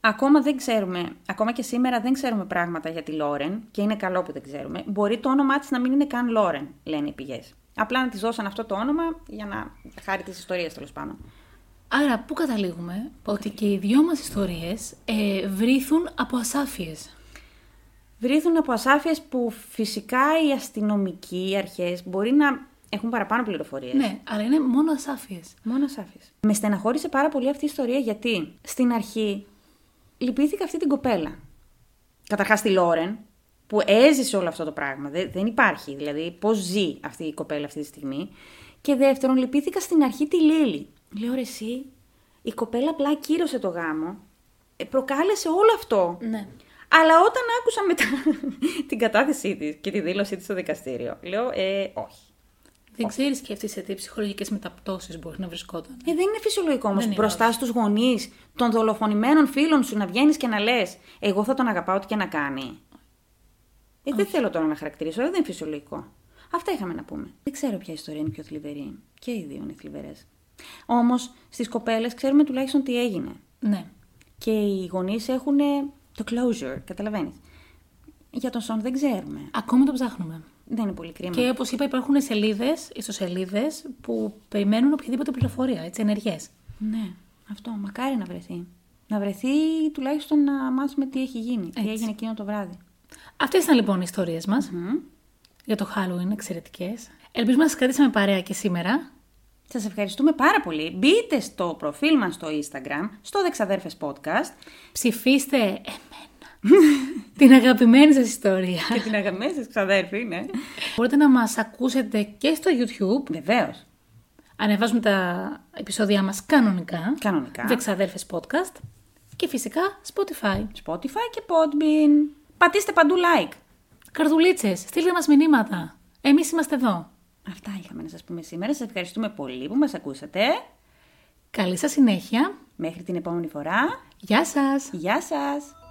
Ακόμα δεν ξέρουμε, ακόμα και σήμερα δεν ξέρουμε πράγματα για τη Λόρεν και είναι καλό που δεν ξέρουμε. Μπορεί το όνομά της να μην είναι καν Λόρεν, λένε οι πηγές. Απλά να της δώσαν αυτό το όνομα για να χάρη της ιστορίας τέλος πάντων. Άρα πού καταλήγουμε, πού ότι καταλήγουμε. Και οι δυο μας ιστορίες ε, βρήθουν από ασάφειες. Βρήθουν από ασάφειες που φυσικά οι αστυνομικοί, οι αρχές μπορεί να έχουν παραπάνω πληροφορίες. Ναι, αλλά είναι μόνο ασάφειες. Μόνο ασάφειες. Με στεναχώρησε πάρα πολύ αυτή η ιστορία γιατί στην αρχή λυπήθηκα αυτή την κοπέλα. Καταρχάς τη Λόρεν που έζησε όλο αυτό το πράγμα. Δεν υπάρχει δηλαδή πώς ζει αυτή η κοπέλα αυτή τη στιγμή. Και δεύτερον λυπήθηκα στην αρχή τη Λίλη. Λέω ρε εσύ, η κοπέλα απλά ακύρωσε το γάμο, προκάλεσε όλο αυτό. Ναι. Αλλά όταν άκουσα μετά την κατάθεσή της και τη δήλωσή της στο δικαστήριο, λέω, ε, όχι. Δεν ξέρεις και αυτή σε τι ψυχολογικές μεταπτώσεις μπορεί να βρισκόταν. Ε, δεν είναι φυσιολογικό όμως μπροστά στους γονείς των δολοφονημένων φίλων σου να βγαίνεις και να λες, εγώ θα τον αγαπάω ό,τι και να κάνει. Ε, δεν θέλω τώρα να χαρακτηρίσω, αλλά δεν είναι φυσιολογικό. Αυτά είχαμε να πούμε. Δεν ξέρω ποια ιστορία είναι πιο θλιβερή. Και οι δύο είναι θλιβερές. Όμως στις κοπέλες ξέρουμε τουλάχιστον τι έγινε. Ναι. Και οι γονείς έχουν. Το closure, καταλαβαίνεις. Για τον Σον δεν ξέρουμε. Ακόμα το ψάχνουμε. Δεν είναι πολύ κρίμα. Και όπως είπα, υπάρχουν σελίδες, ιστοσελίδες που περιμένουν οποιαδήποτε πληροφορία, έτσι, ενεργές. Ναι, αυτό. Μακάρι να βρεθεί. Να βρεθεί τουλάχιστον να μάθουμε τι έχει γίνει, έτσι. Τι έγινε εκείνο το βράδυ. Αυτές ήταν λοιπόν οι ιστορίες μας. Mm-hmm. Για το Halloween, εξαιρετικές. Ελπίζουμε να σας κρατήσαμε παρέα και σήμερα. Σας ευχαριστούμε πάρα πολύ. Μπείτε στο προφίλ μας στο Instagram, στο Δεξαδέρφες Podcast. Ψηφίστε εμένα. Την αγαπημένη σας ιστορία. Και την αγαπημένη σας ξαδέρφη, ναι. Μπορείτε να μας ακούσετε και στο YouTube. Βεβαίως. Ανεβάζουμε τα επεισόδια μας κανονικά. Κανονικά. Δεξαδέρφες Podcast. Και φυσικά Spotify. Spotify και Podbean. Πατήστε παντού like. Καρδουλίτσες, στείλτε μας μηνύματα. Εμείς είμαστε εδώ. Αυτά είχαμε να σας πούμε σήμερα. Σας ευχαριστούμε πολύ που μας ακούσατε. Καλή σας συνέχεια. Μέχρι την επόμενη φορά. Γεια σας. Γεια σας.